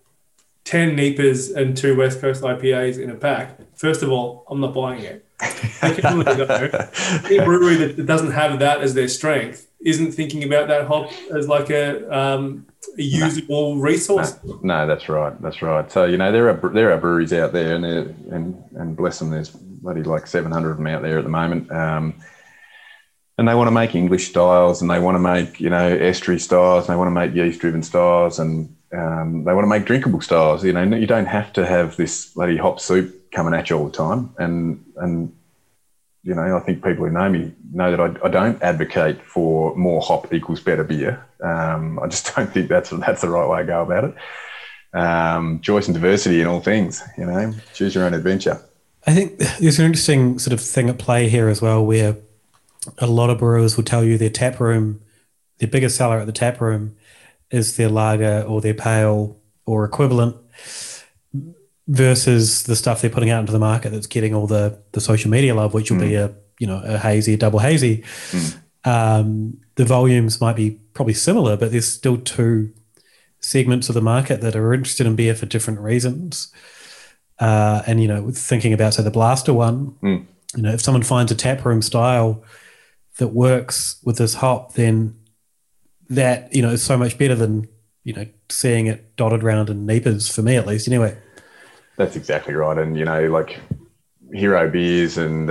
NEIPAs and 2 West Coast IPAs in a pack, first of all, I'm not buying it. Any brewery that doesn't have that as their strength isn't thinking about that hop as like a usable resource. No, that's right. That's right. So, you know, there are breweries out there, and bless them, there's bloody like 700 of them out there at the moment. And they want to make English styles, and they want to make, you know, estery styles, and they want to make yeast-driven styles, and they want to make drinkable styles. You know, you don't have to have this bloody hop soup coming at you all the time. And you know, I think people who know me know that I don't advocate for more hop equals better beer. I just don't think that's the right way to go about it. Choice and diversity in all things, you know, choose your own adventure. I think there's an interesting sort of thing at play here as well, where a lot of brewers will tell you their tap room, their biggest seller at the tap room is their lager or their pale or equivalent, versus the stuff they're putting out into the market that's getting all the social media love, which will be a hazy, a double hazy. The volumes might be probably similar, but there's still 2 segments of the market that are interested in beer for different reasons. And, you know, thinking about, say, the Blaster one, you know, if someone finds a taproom style that works with this hop, then that, you know, is so much better than, you know, seeing it dotted around in Neighbours, for me at least, anyway. That's exactly right. And, you know, like hero beers and,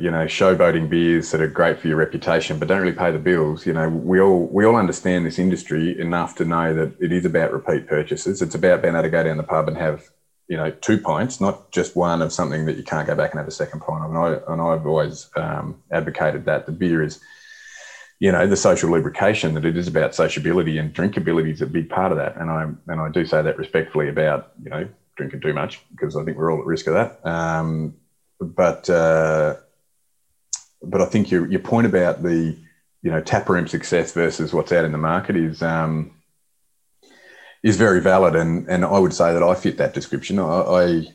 you know, showboating beers that are great for your reputation but don't really pay the bills. You know, we all understand this industry enough to know that it is about repeat purchases. It's about being able to go down the pub and have, you know, 2 pints, not just one of something that you can't go back and have a second pint of. And I've always advocated that the beer is, you know, the social lubrication, that it is about sociability, and drinkability is a big part of that. And I do say that respectfully about, you know, drinking too much, because I think we're all at risk of that. But I think your point about the, you know, taproom success versus what's out in the market is very valid, and I would say that I fit that description. I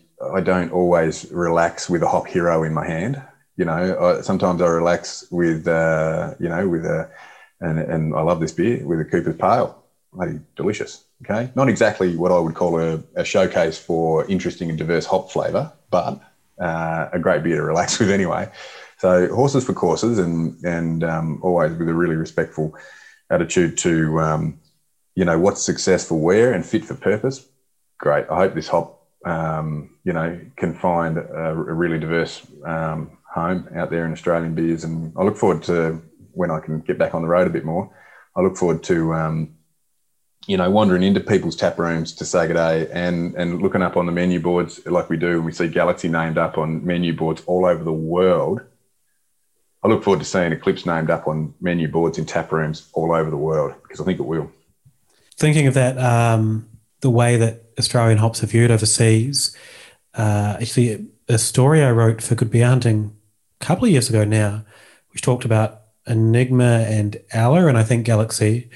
don't always relax with a hop hero in my hand. You know, sometimes I relax with you know, with a and I love this beer with a Cooper's Pale, bloody delicious. Okay, not exactly what I would call a showcase for interesting and diverse hop flavour, but a great beer to relax with anyway. So horses for courses, and always with a really respectful attitude to. You know, what's successful where and fit for purpose. Great. I hope this hop, you know, can find a really diverse home out there in Australian beers. And I look forward to, when I can get back on the road a bit more, I look forward to, you know, wandering into people's tap rooms to say good day and looking up on the menu boards like we do. And we see Galaxy named up on menu boards all over the world. I look forward to seeing Eclipse named up on menu boards in tap rooms all over the world, because I think it will. Thinking of that, the way that Australian hops are viewed overseas, actually a story I wrote for Good Beer Hunting a couple of years ago now, which talked about Enigma and Ella, and I think Galaxy.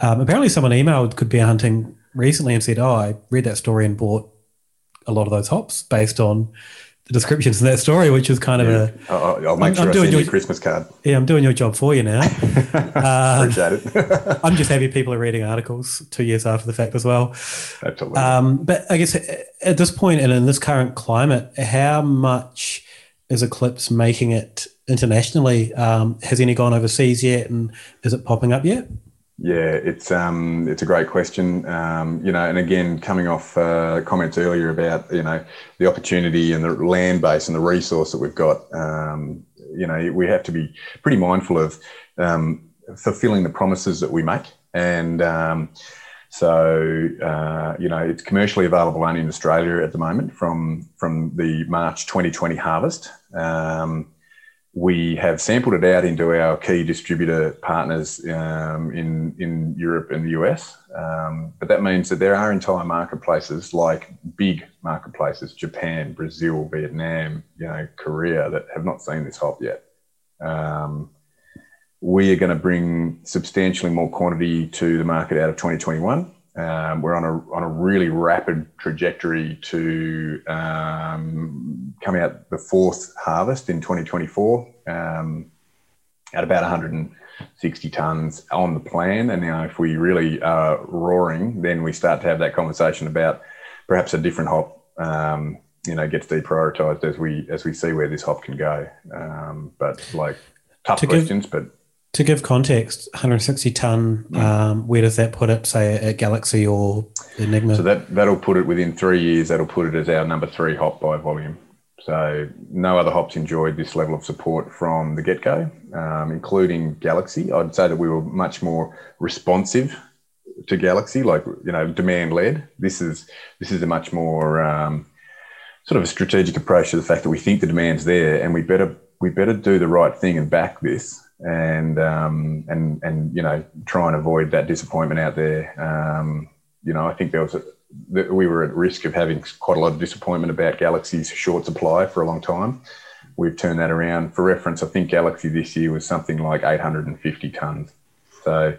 Apparently someone emailed Good Beer Hunting recently and said, oh, I read that story and bought a lot of those hops based on the descriptions in that story, which is kind of a... I'll make sure I send you a Christmas card. Yeah, I'm doing your job for you now. Appreciate it. I'm just happy people are reading articles 2 years after the fact as well. Absolutely. But I guess at this point and in this current climate, how much is Eclipse making it internationally? Has any gone overseas yet, and is it popping up yet? Yeah, it's a great question, you know, and again, coming off comments earlier about, you know, the opportunity and the land base and the resource that we've got, you know, we have to be pretty mindful of fulfilling the promises that we make. And so, you know, it's commercially available only in Australia at the moment from the March 2020 harvest. We have sampled it out into our key distributor partners in Europe and the US. But that means that there are entire marketplaces, like big marketplaces, Japan, Brazil, Vietnam, you know, Korea, that have not seen this hop yet. We are going to bring substantially more quantity to the market out of 2021. We're on a really rapid trajectory to come out the 4th harvest in 2024 at about 160 tonnes on the plan. And now if we really are roaring, then we start to have that conversation about perhaps a different hop, you know, gets deprioritised as we see where this hop can go. But like, tough questions, but... To give context, 160 ton. Where does that put it? Say at Galaxy or Enigma. So that'll put it within 3 years. That'll put it as our number 3 hop by volume. So no other hops enjoyed this level of support from the get-go, including Galaxy. I'd say that we were much more responsive to Galaxy, like, you know, demand-led. This is a much more sort of a strategic approach to the fact that we think the demand's there, and we better do the right thing and back this. And you know, try and avoid that disappointment out there. You know, I think we were at risk of having quite a lot of disappointment about Galaxy's short supply for a long time. We've turned that around. For reference, I think Galaxy this year was something like 850 tonnes. So,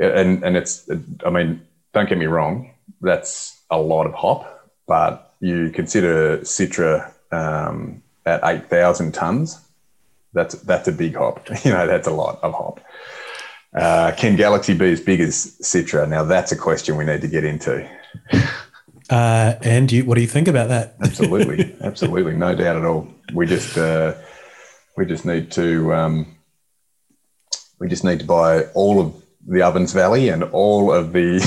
and it's, I mean, don't get me wrong, that's a lot of hop, but you consider Citra at 8,000 tonnes. That's a big hop. You know, that's a lot of hop. Can Galaxy be as big as Citra? Now, that's a question we need to get into. And what do you think about that? Absolutely. Absolutely. No doubt at all. We just need to We just need to buy all of the Ovens Valley and all of the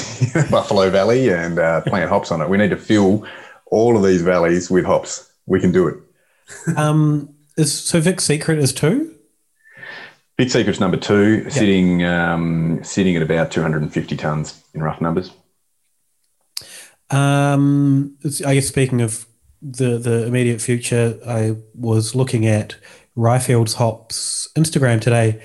Buffalo Valley and plant hops on it. We need to fill all of these valleys with hops. We can do it. So Vic's Secret is 2? Vic's Secret's number 2, yep. sitting at about 250 tonnes in rough numbers. I guess speaking of the immediate future, I was looking at Ryfield's Hops Instagram today.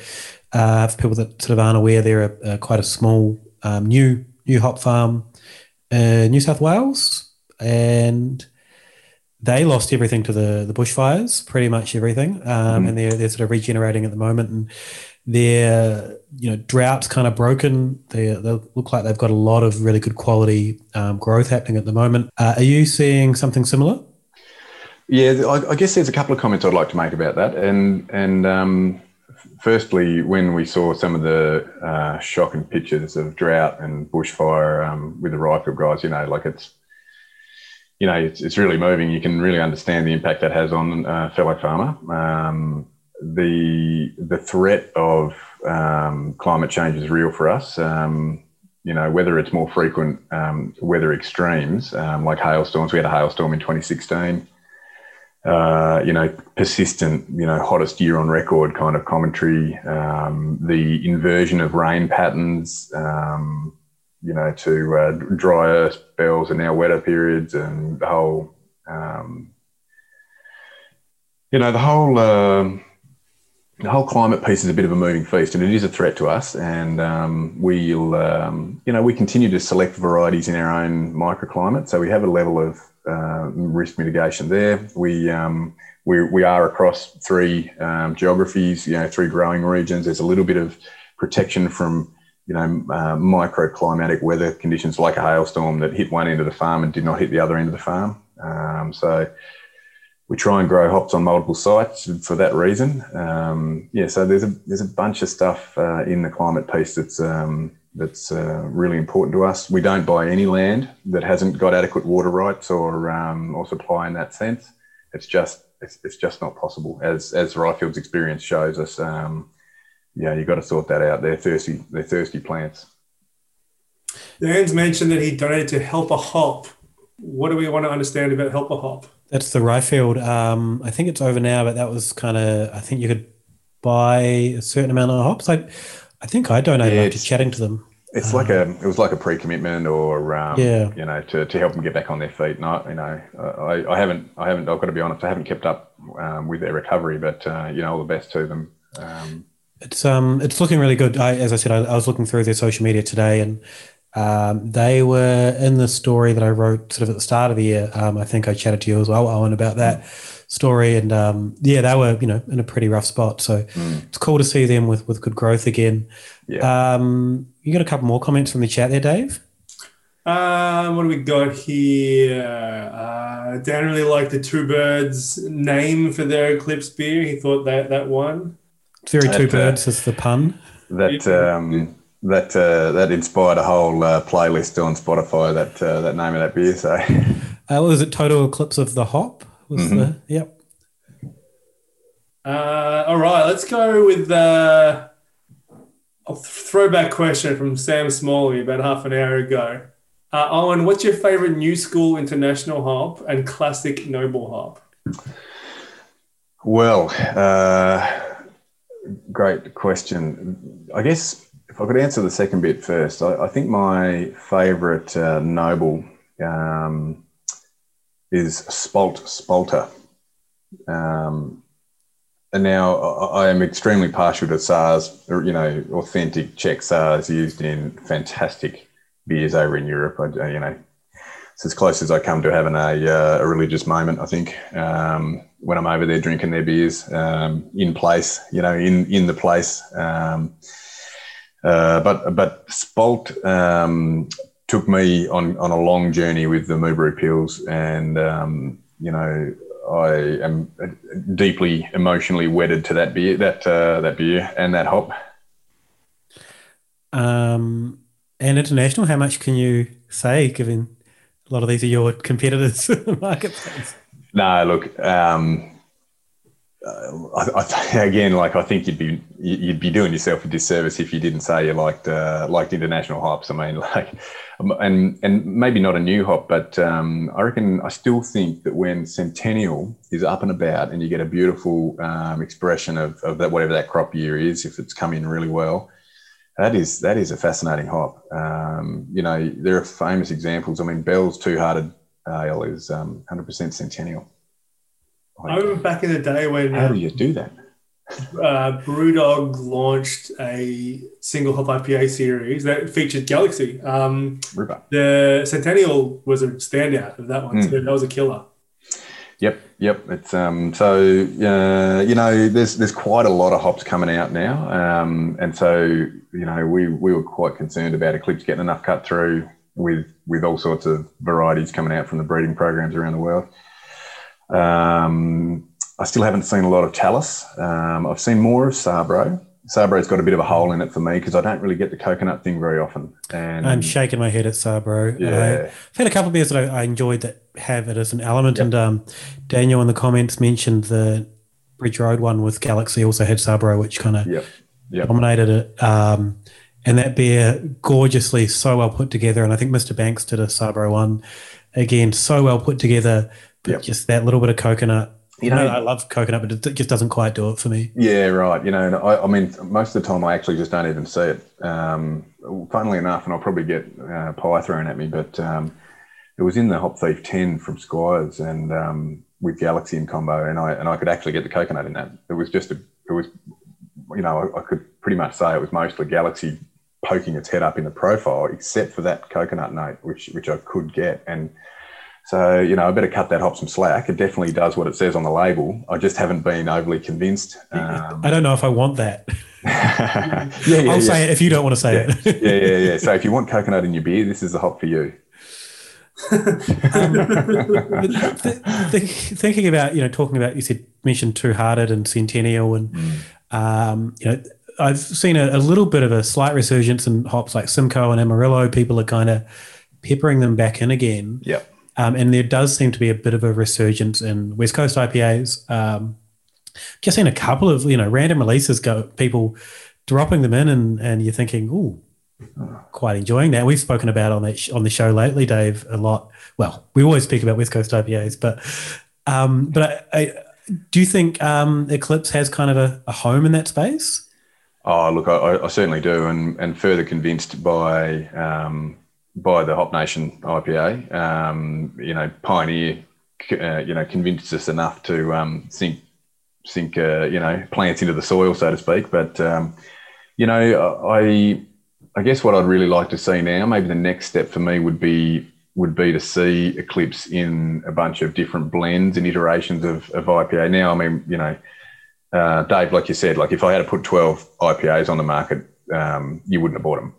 For people that sort of aren't aware, they're quite a small new hop farm in New South Wales, and they lost everything to the bushfires, pretty much everything, and they're sort of regenerating at the moment, and their drought's kind of broken. They look like they've got a lot of really good quality growth happening at the moment. Are you seeing something similar? Yeah, I guess there's a couple of comments I'd like to make about that, and firstly, when we saw some of the shocking pictures of drought and bushfire with the Ryfield guys, it's really moving. You can really understand the impact that has on a fellow farmer. The threat of climate change is real for us. Whether it's more frequent weather extremes like hailstorms. We had a hailstorm in 2016. Persistent, hottest year on record kind of commentary, the inversion of rain patterns, to drier spells and now wetter periods, and the whole, the whole climate piece is a bit of a moving feast, and it is a threat to us. And we continue to select varieties in our own microclimate, so we have a level of risk mitigation there. We are across 3 geographies, 3 growing regions. There's a little bit of protection from microclimatic weather conditions like a hailstorm that hit one end of the farm and did not hit the other end of the farm. So we try and grow hops on multiple sites for that reason. So there's a bunch of stuff in the climate piece that's really important to us. We don't buy any land that hasn't got adequate water rights or supply in that sense. It's just not possible, as Ryfield's experience shows us. You've got to sort that out. They're thirsty plants. Dan's mentioned that he donated to Help a Hop. What do we want to understand about Help a Hop? That's the Ryfield. I think it's over now, but that was kind of, I think you could buy a certain amount of hops. I think I donated after chatting to them. It's like a pre-commitment or to help them get back on their feet. And I haven't. I've got to be honest. I haven't kept up with their recovery, but all the best to them. It's looking really good. As I said, I was looking through their social media today, and they were in the story that I wrote sort of at the start of the year. I think I chatted to you as well, Owen, about that story, and they were in a pretty rough spot, so it's cool to see them with good growth again. You got a couple more comments from the chat there, Dave? What do we got here? Dan really liked the Two Birds name for their Eclipse beer. He thought that one, it's very Two Birds, is the pun that that inspired a whole playlist on Spotify, that name of that beer. So was it Total Eclipse of the Hop? Yep. All right, let's go with a throwback question from Sam Smalley about half an hour ago. Owen, what's your favourite New School International hop and classic Noble hop? Well, great question. I guess if I could answer the second bit first, I think my favourite Noble is Spalter. And now I am extremely partial to Saaz, authentic Czech Saaz used in fantastic beers over in Europe. It's as close as I come to having a religious moment, I think, when I'm over there drinking their beers in place, in the place. But Spalt took me on a long journey with the Moo Brew Pills, and I am deeply emotionally wedded to that beer and that hop. And international, how much can you say, given a lot of these are your competitors in the marketplace? No, look, I think you'd be doing yourself a disservice if you didn't say you liked international hops. I mean, and maybe not a new hop, but I still think that when Centennial is up and about and you get a beautiful expression of that, whatever that crop year is, if it's come in really well, that is a fascinating hop. There are famous examples. I mean, Bell's Two-Hearted Ale is 100% Centennial. I remember back in the day when... How do you do that? Brewdog launched a single hop IPA series that featured Galaxy. The Centennial was a standout of that one. Mm. So that was a killer. Yep. It's there's quite a lot of hops coming out now, we were quite concerned about Eclipse getting enough cut through with all sorts of varieties coming out from the breeding programs around the world. I still haven't seen a lot of Talus. I've seen more of Sabro. Sabro's got a bit of a hole in it for me because I don't really get the coconut thing very often. And I'm shaking my head at Sabro. Yeah. I've had a couple of beers that I enjoyed that have it as an element. Yep. And Daniel in the comments mentioned the Bridge Road one with Galaxy also had Sabro, which kind of dominated it. And that beer, gorgeously, so well put together. And I think Mr. Banks did a Sabro one. Again, so well put together. But just that little bit of coconut. I love coconut, but it just doesn't quite do it for me. Yeah, right. I mean, most of the time I actually just don't even see it. Funnily enough, and I'll probably get pie thrown at me, but it was in the Hop Thief 10 from Squires and with Galaxy in combo, and I could actually get the coconut in that. It was just I could pretty much say it was mostly Galaxy poking its head up in the profile, except for that coconut note, which I could get. And so, I better cut that hop some slack. It definitely does what it says on the label. I just haven't been overly convinced. I don't know if I want that. I'll say it if you don't want to say it. Yeah. So if you want coconut in your beer, this is the hop for you. Thinking about, talking about, you mentioned Two-Hearted and Centennial and, I've seen a little bit of a slight resurgence in hops like Simcoe and Amarillo. People are kind of peppering them back in again. Yep. And there does seem to be a bit of a resurgence in West Coast IPAs. Just seen a couple of, random releases go, people dropping them in and you're thinking, ooh, quite enjoying that. We've spoken about on the show lately, Dave, a lot. Well, we always speak about West Coast IPAs, but I do you think Eclipse has kind of a home in that space? Oh, look, I certainly do. And further convinced by the Hop Nation IPA, Pioneer, convinced us enough to sink plants into the soil, so to speak. But, I guess what I'd really like to see now, maybe the next step for me would be to see Eclipse in a bunch of different blends and iterations of IPA. Now, Dave, like you said, like if I had to put 12 IPAs on the market, you wouldn't have bought them.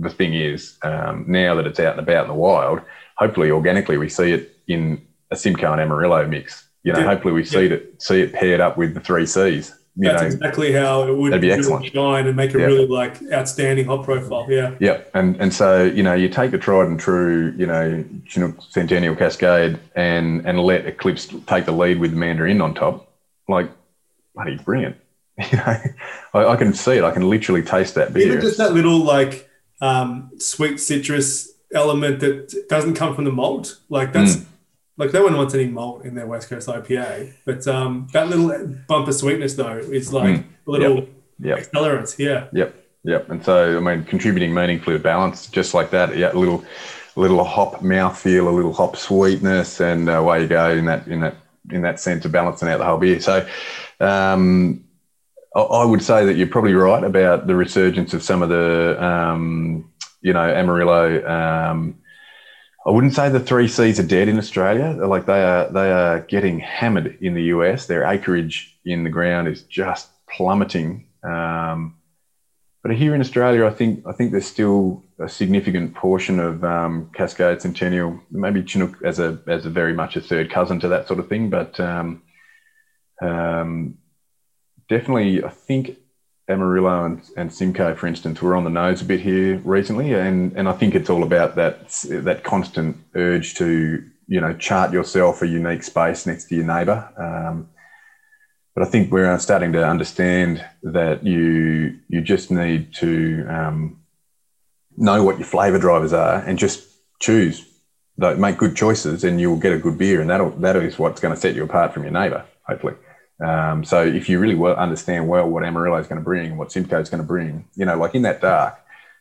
The thing is, now that it's out and about in the wild, hopefully organically we see it in a Simcoe and Amarillo mix. Hopefully we see it paired up with the three C's. That's exactly how it would be excellent. Shine and make a really outstanding hop profile. Yeah. Yeah. And so, you take the tried and true, Chinook Centennial Cascade and let Eclipse take the lead with the Mandarin on top. Like, bloody brilliant. I can see it. I can literally taste that beer. Even just that little sweet citrus element that doesn't come from the malt. No one wants any malt in their West Coast IPA. But that little bump of sweetness though is a little accelerant. Yeah. Yep. And so contributing meaningfully to balance, just like that. Yeah, a little hop mouthfeel, a little hop sweetness, and away you go in that sense of balancing out the whole beer. So. I would say that you're probably right about the resurgence of some of the, Amarillo. I wouldn't say the three C's are dead in Australia. Like they are getting hammered in the US. Their acreage in the ground is just plummeting. But here in Australia, I think there's still a significant portion of Cascade, Centennial, maybe Chinook as a very much a third cousin to that sort of thing. But definitely, I think Amarillo and Simcoe, for instance, were on the nose a bit here recently, and I think it's all about that constant urge to chart yourself a unique space next to your neighbour. But I think we're starting to understand that you just need to know what your flavour drivers are and just choose. Make good choices and you'll get a good beer, and that is what's going to set you apart from your neighbour, hopefully. So if you really understand well what Amarillo is going to bring and what Simcoe is going to bring, like in that dark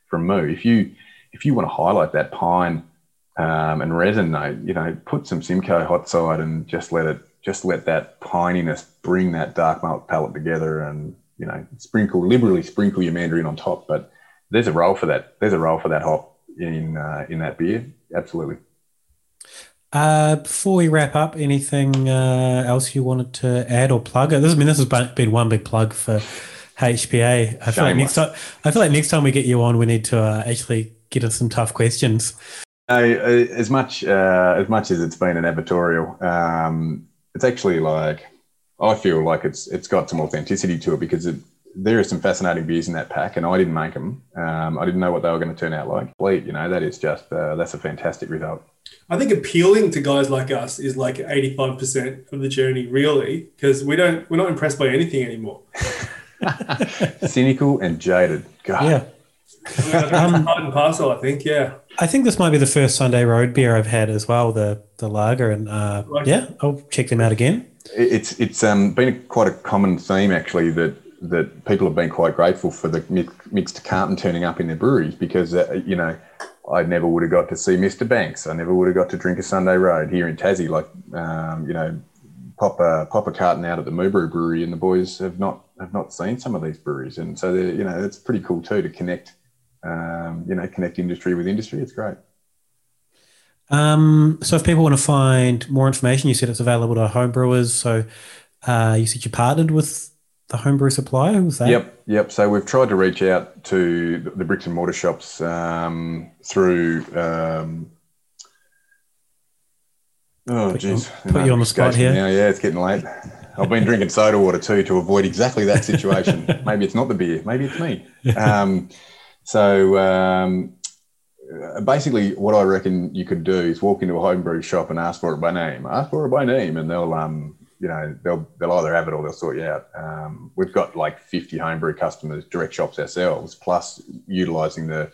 from Moo, if you want to highlight that pine and resin note, put some Simcoe hot side and just let that pininess bring that dark malt palate together, and liberally sprinkle your mandarin on top. But there's a role for that. There's a role for that hop in that beer, absolutely. Before we wrap up, anything else you wanted to add or plug? This has been one big plug for HPA. I feel like next time we get you on, we need to actually get us some tough questions. As much as it's been an advertorial, it's actually I feel like it's got some authenticity to it, because there are some fascinating beers in that pack, and I didn't make them. I didn't know what they were going to turn out like. That is just that's a fantastic result. I think appealing to guys like us is like 85% of the journey, really, because we're not impressed by anything anymore. Cynical and jaded. God. Yeah. Part and parcel, I think. Yeah. I think this might be the first Sunday Road beer I've had as well, the lager, and I'll check them out again. It's been quite a common theme actually that people have been quite grateful for the mixed carton turning up in their breweries, because I never would have got to see Mr. Banks. I never would have got to drink a Sunday Road here in Tassie. Pop a carton out at the Moo Brew brewery, and the boys have not seen some of these breweries, and so it's pretty cool too to connect connect industry with industry. It's great. So if people want to find more information, you said it's available to homebrewers. So you said you partnered with the homebrew supplier, was that? Yep. So we've tried to reach out to the bricks and mortar shops through. Put you on the spot here. Now. Yeah, it's getting late. I've been drinking soda water too to avoid exactly that situation. Maybe it's not the beer. Maybe it's me. Basically, what I reckon you could do is walk into a homebrew shop and ask for it by name. And they'll either have it or they'll sort you out. We've got like 50 homebrew customers, direct shops ourselves, plus utilising the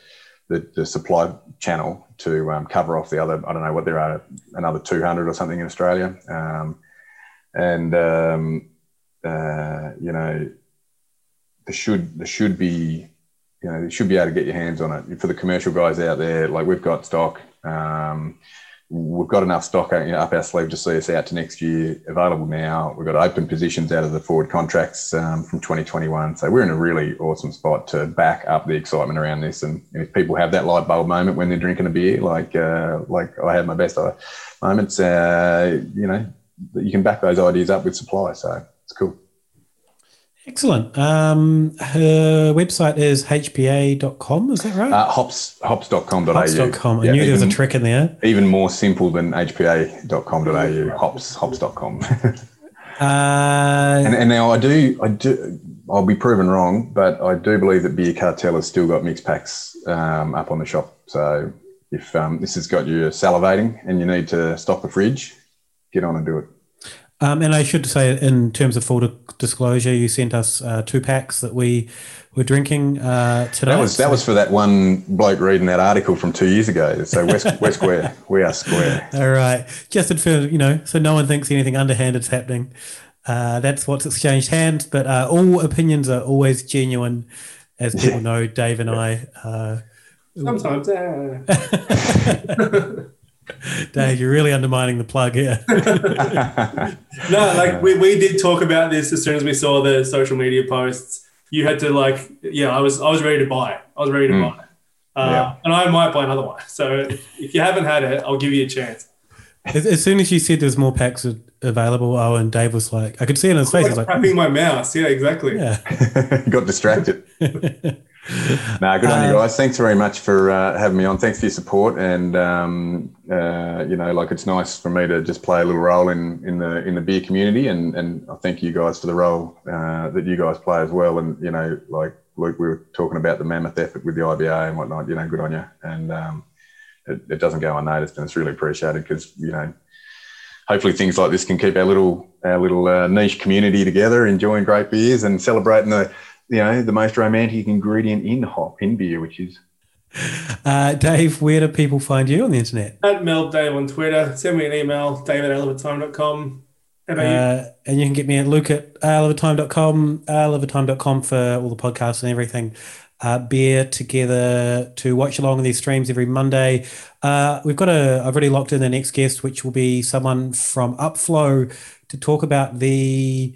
supply channel to cover off the other. I don't know what there are, another 200 or something in Australia. You should be able to get your hands on it. For the commercial guys out there, we've got stock. We've got enough stock up our sleeve to see us out to next year, available now. We've got open positions out of the forward contracts from 2021. So we're in a really awesome spot to back up the excitement around this. And if people have that light bulb moment when they're drinking a beer, like I had my best moments, you can back those ideas up with supply. So it's cool. Excellent. Her website is hpa.com, is that right? Hops.com.au. Hops.com. I knew there was a trick in there. Even more simple than hpa.com.au. Hops.com. And now I do. I'll be proven wrong, but I do believe that Beer Cartel has still got mixed packs up on the shop. So if this has got you salivating and you need to stock the fridge, get on and do it. And I should say, in terms of full disclosure, you sent us 2 packs that we were drinking today. That was for that one bloke reading that article from 2 years ago. So we're square. We are square. All right. Just in terms of, so no one thinks anything underhand is happening. That's what's exchanged hands. But all opinions are always genuine, as people know, Dave and I. Sometimes. Dave, you're really undermining the plug here. No, we did talk about this as soon as we saw the social media posts. You had to I was ready to buy. I was ready to buy. And I might buy another one. So if you haven't had it, I'll give you a chance. As soon as you said there's more packs available, and Dave was like, I could see it in his face. He was tapping my mouse. Yeah, exactly. Yeah. Got distracted. Good on you guys. Thanks very much for having me on. Thanks for your support, and it's nice for me to just play a little role in the beer community, and I thank you guys for the role that you guys play as well. And Luke, we were talking about the mammoth effort with the IBA and whatnot. Good on you, and it doesn't go unnoticed, and it's really appreciated because hopefully things like this can keep our little niche community together, enjoying great beers and celebrating the most romantic ingredient in hop, in beer, which is. Dave, where do people find you on the internet? At Mel Dave on Twitter. Send me an email, dave@aleovertime.com. How about you? And you can get me at Luke at aleovertime.com, aleovertime.com for all the podcasts and everything. Beer Together to watch along in these streams every Monday. I've already locked in the next guest, which will be someone from Upflow to talk about the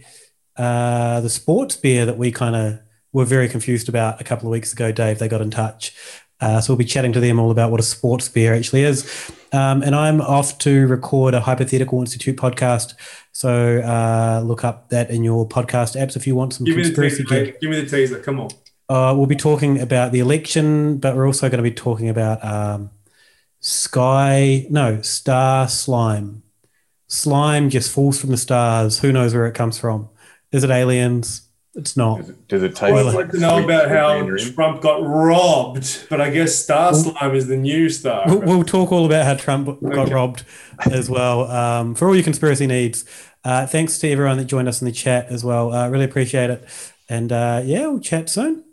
sports beer that we kind of were very confused about a couple of weeks ago, Dave. They got in touch. So we'll be chatting to them all about what a sports beer actually is. And I'm off to record a Hypothetical Institute podcast. So look up that in your podcast apps if you want some conspiracy. Give me the teaser. Come on. We'll be talking about the election, but we're also going to be talking about star slime. Slime just falls from the stars. Who knows where it comes from? Is it aliens? It's not. Does it taste like? I'd like to know about how Trump got robbed, but I guess slime is the new star. We'll talk all about how Trump got robbed as well. For all your conspiracy needs, thanks to everyone that joined us in the chat as well. Really appreciate it. And we'll chat soon.